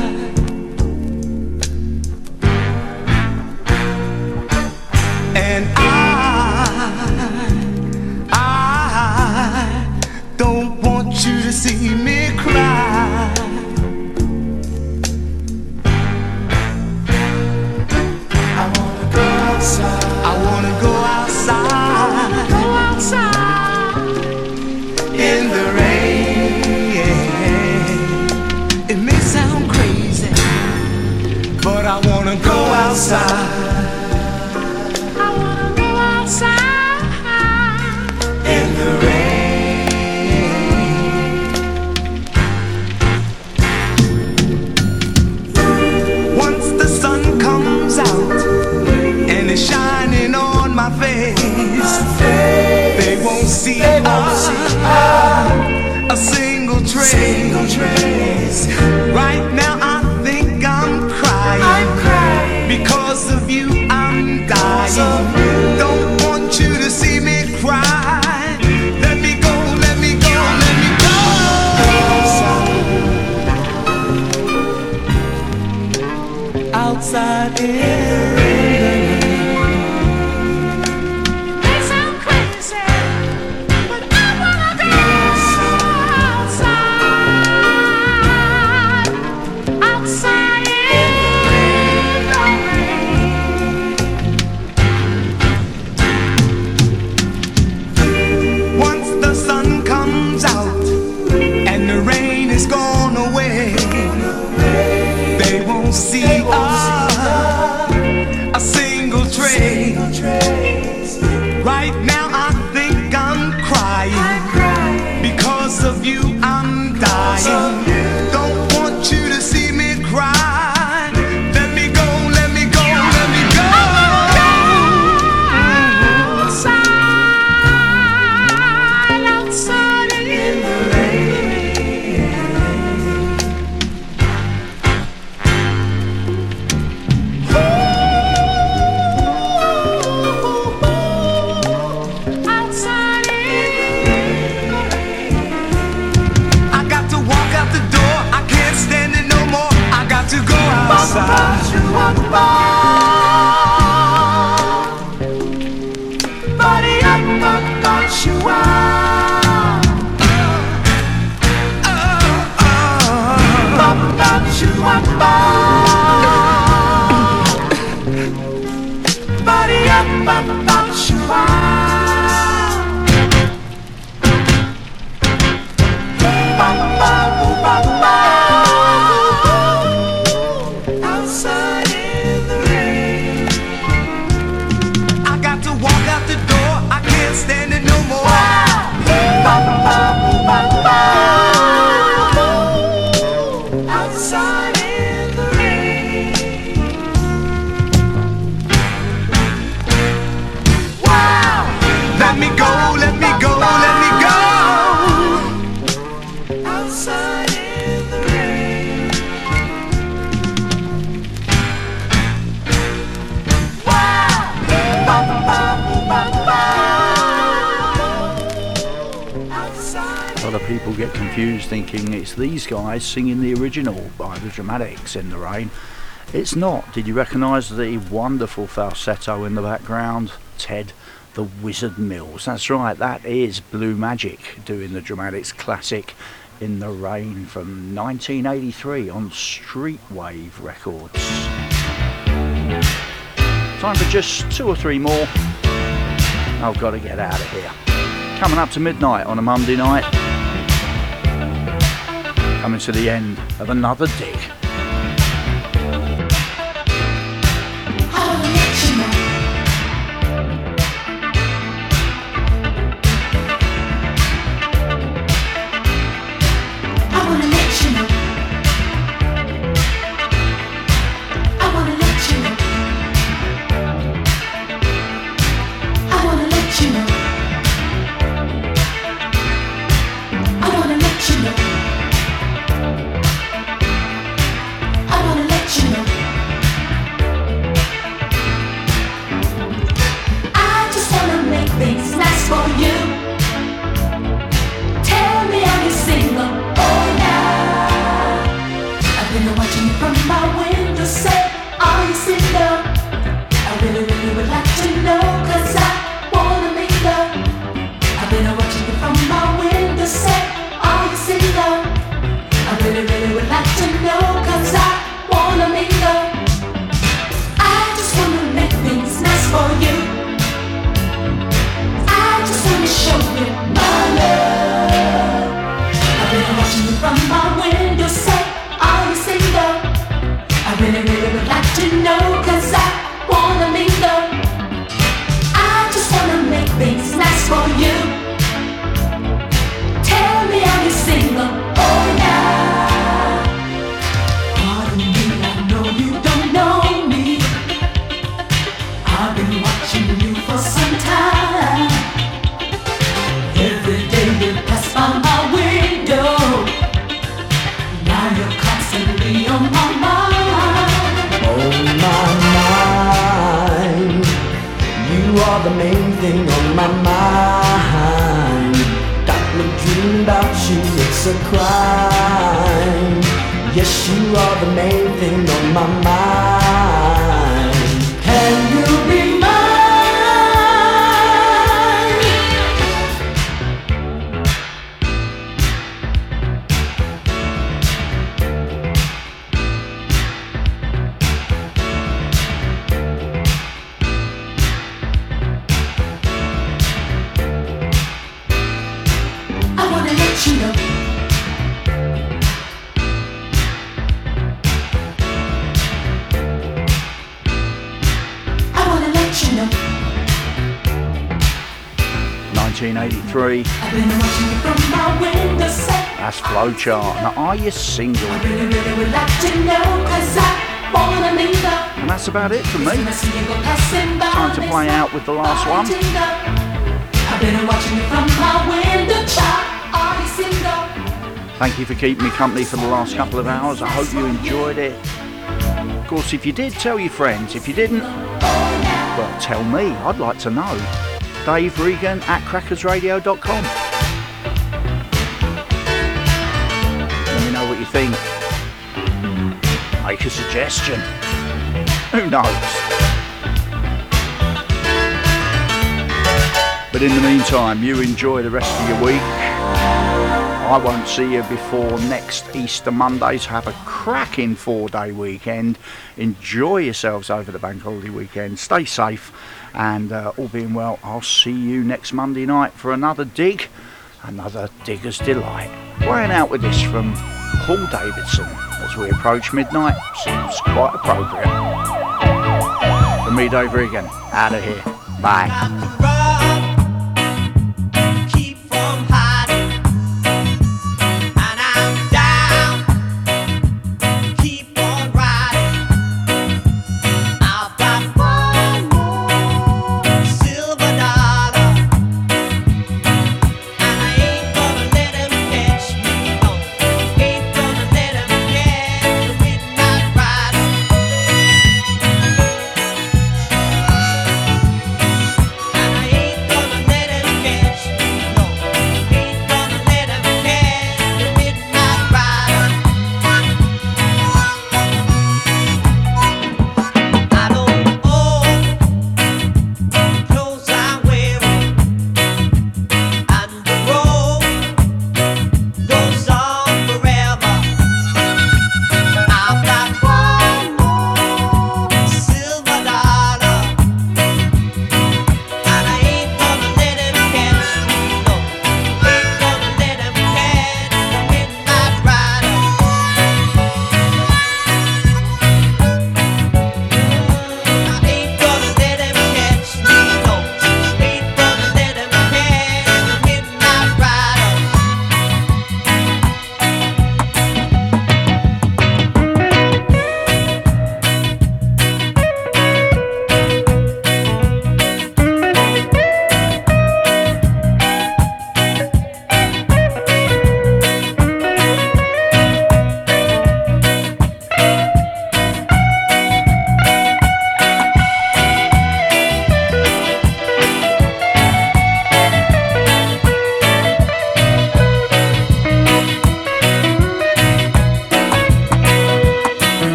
see me cry. I wanna go outside. I wanna go outside. Go outside in the rain. It may sound crazy, but I wanna go outside. See, they won't see uh, a single trace. Single trace. Right now I think I'm crying. I'm crying. Because of you I'm dying. You. Don't want you to see me cry. Let me go, let me go, let me go. Outside, outside in the rain. These guys singing the original by The Dramatics, In the Rain. It's not. Did you recognise the wonderful falsetto in the background? Ted the Wizard Mills. That's right, that is Blue Magic doing The Dramatics classic In the Rain from nineteen eighty-three on Streetwave Records. Time for just two or three more. I've got to get out of here. Coming up to midnight on a Monday night. Coming to the end of another dig. I nineteen eighty-three. That's Flowchart. Now, are you single? And that's about it for me. Time to play out with the last one. Thank you for keeping me company for the last couple of hours. I hope you enjoyed it. Of course, if you did, tell your friends. If you didn't, well, tell me. I'd like to know. Dave Regan at crackers radio dot com. Let me know what you think. Make a suggestion. Who knows? But in the meantime, you enjoy the rest of your week. I won't see you before next Easter Monday, so have a cracking four-day weekend. Enjoy yourselves over the bank holiday weekend. Stay safe. And uh, all being well, I'll see you next Monday night for another dig, another Digger's Delight. Weighing out with this from Paul Davidson as we approach midnight. Seems quite appropriate. From me, Dave Regan, out of here. Bye.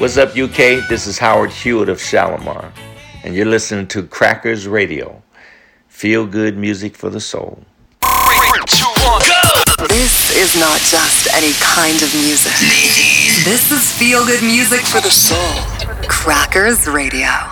What's up, U K? This is Howard Hewitt of Shalimar, and you're listening to Crackers Radio. feel-good music for the soul. Three, two, one, go! This is not just any kind of music. This is feel-good music for the soul. Crackers Radio.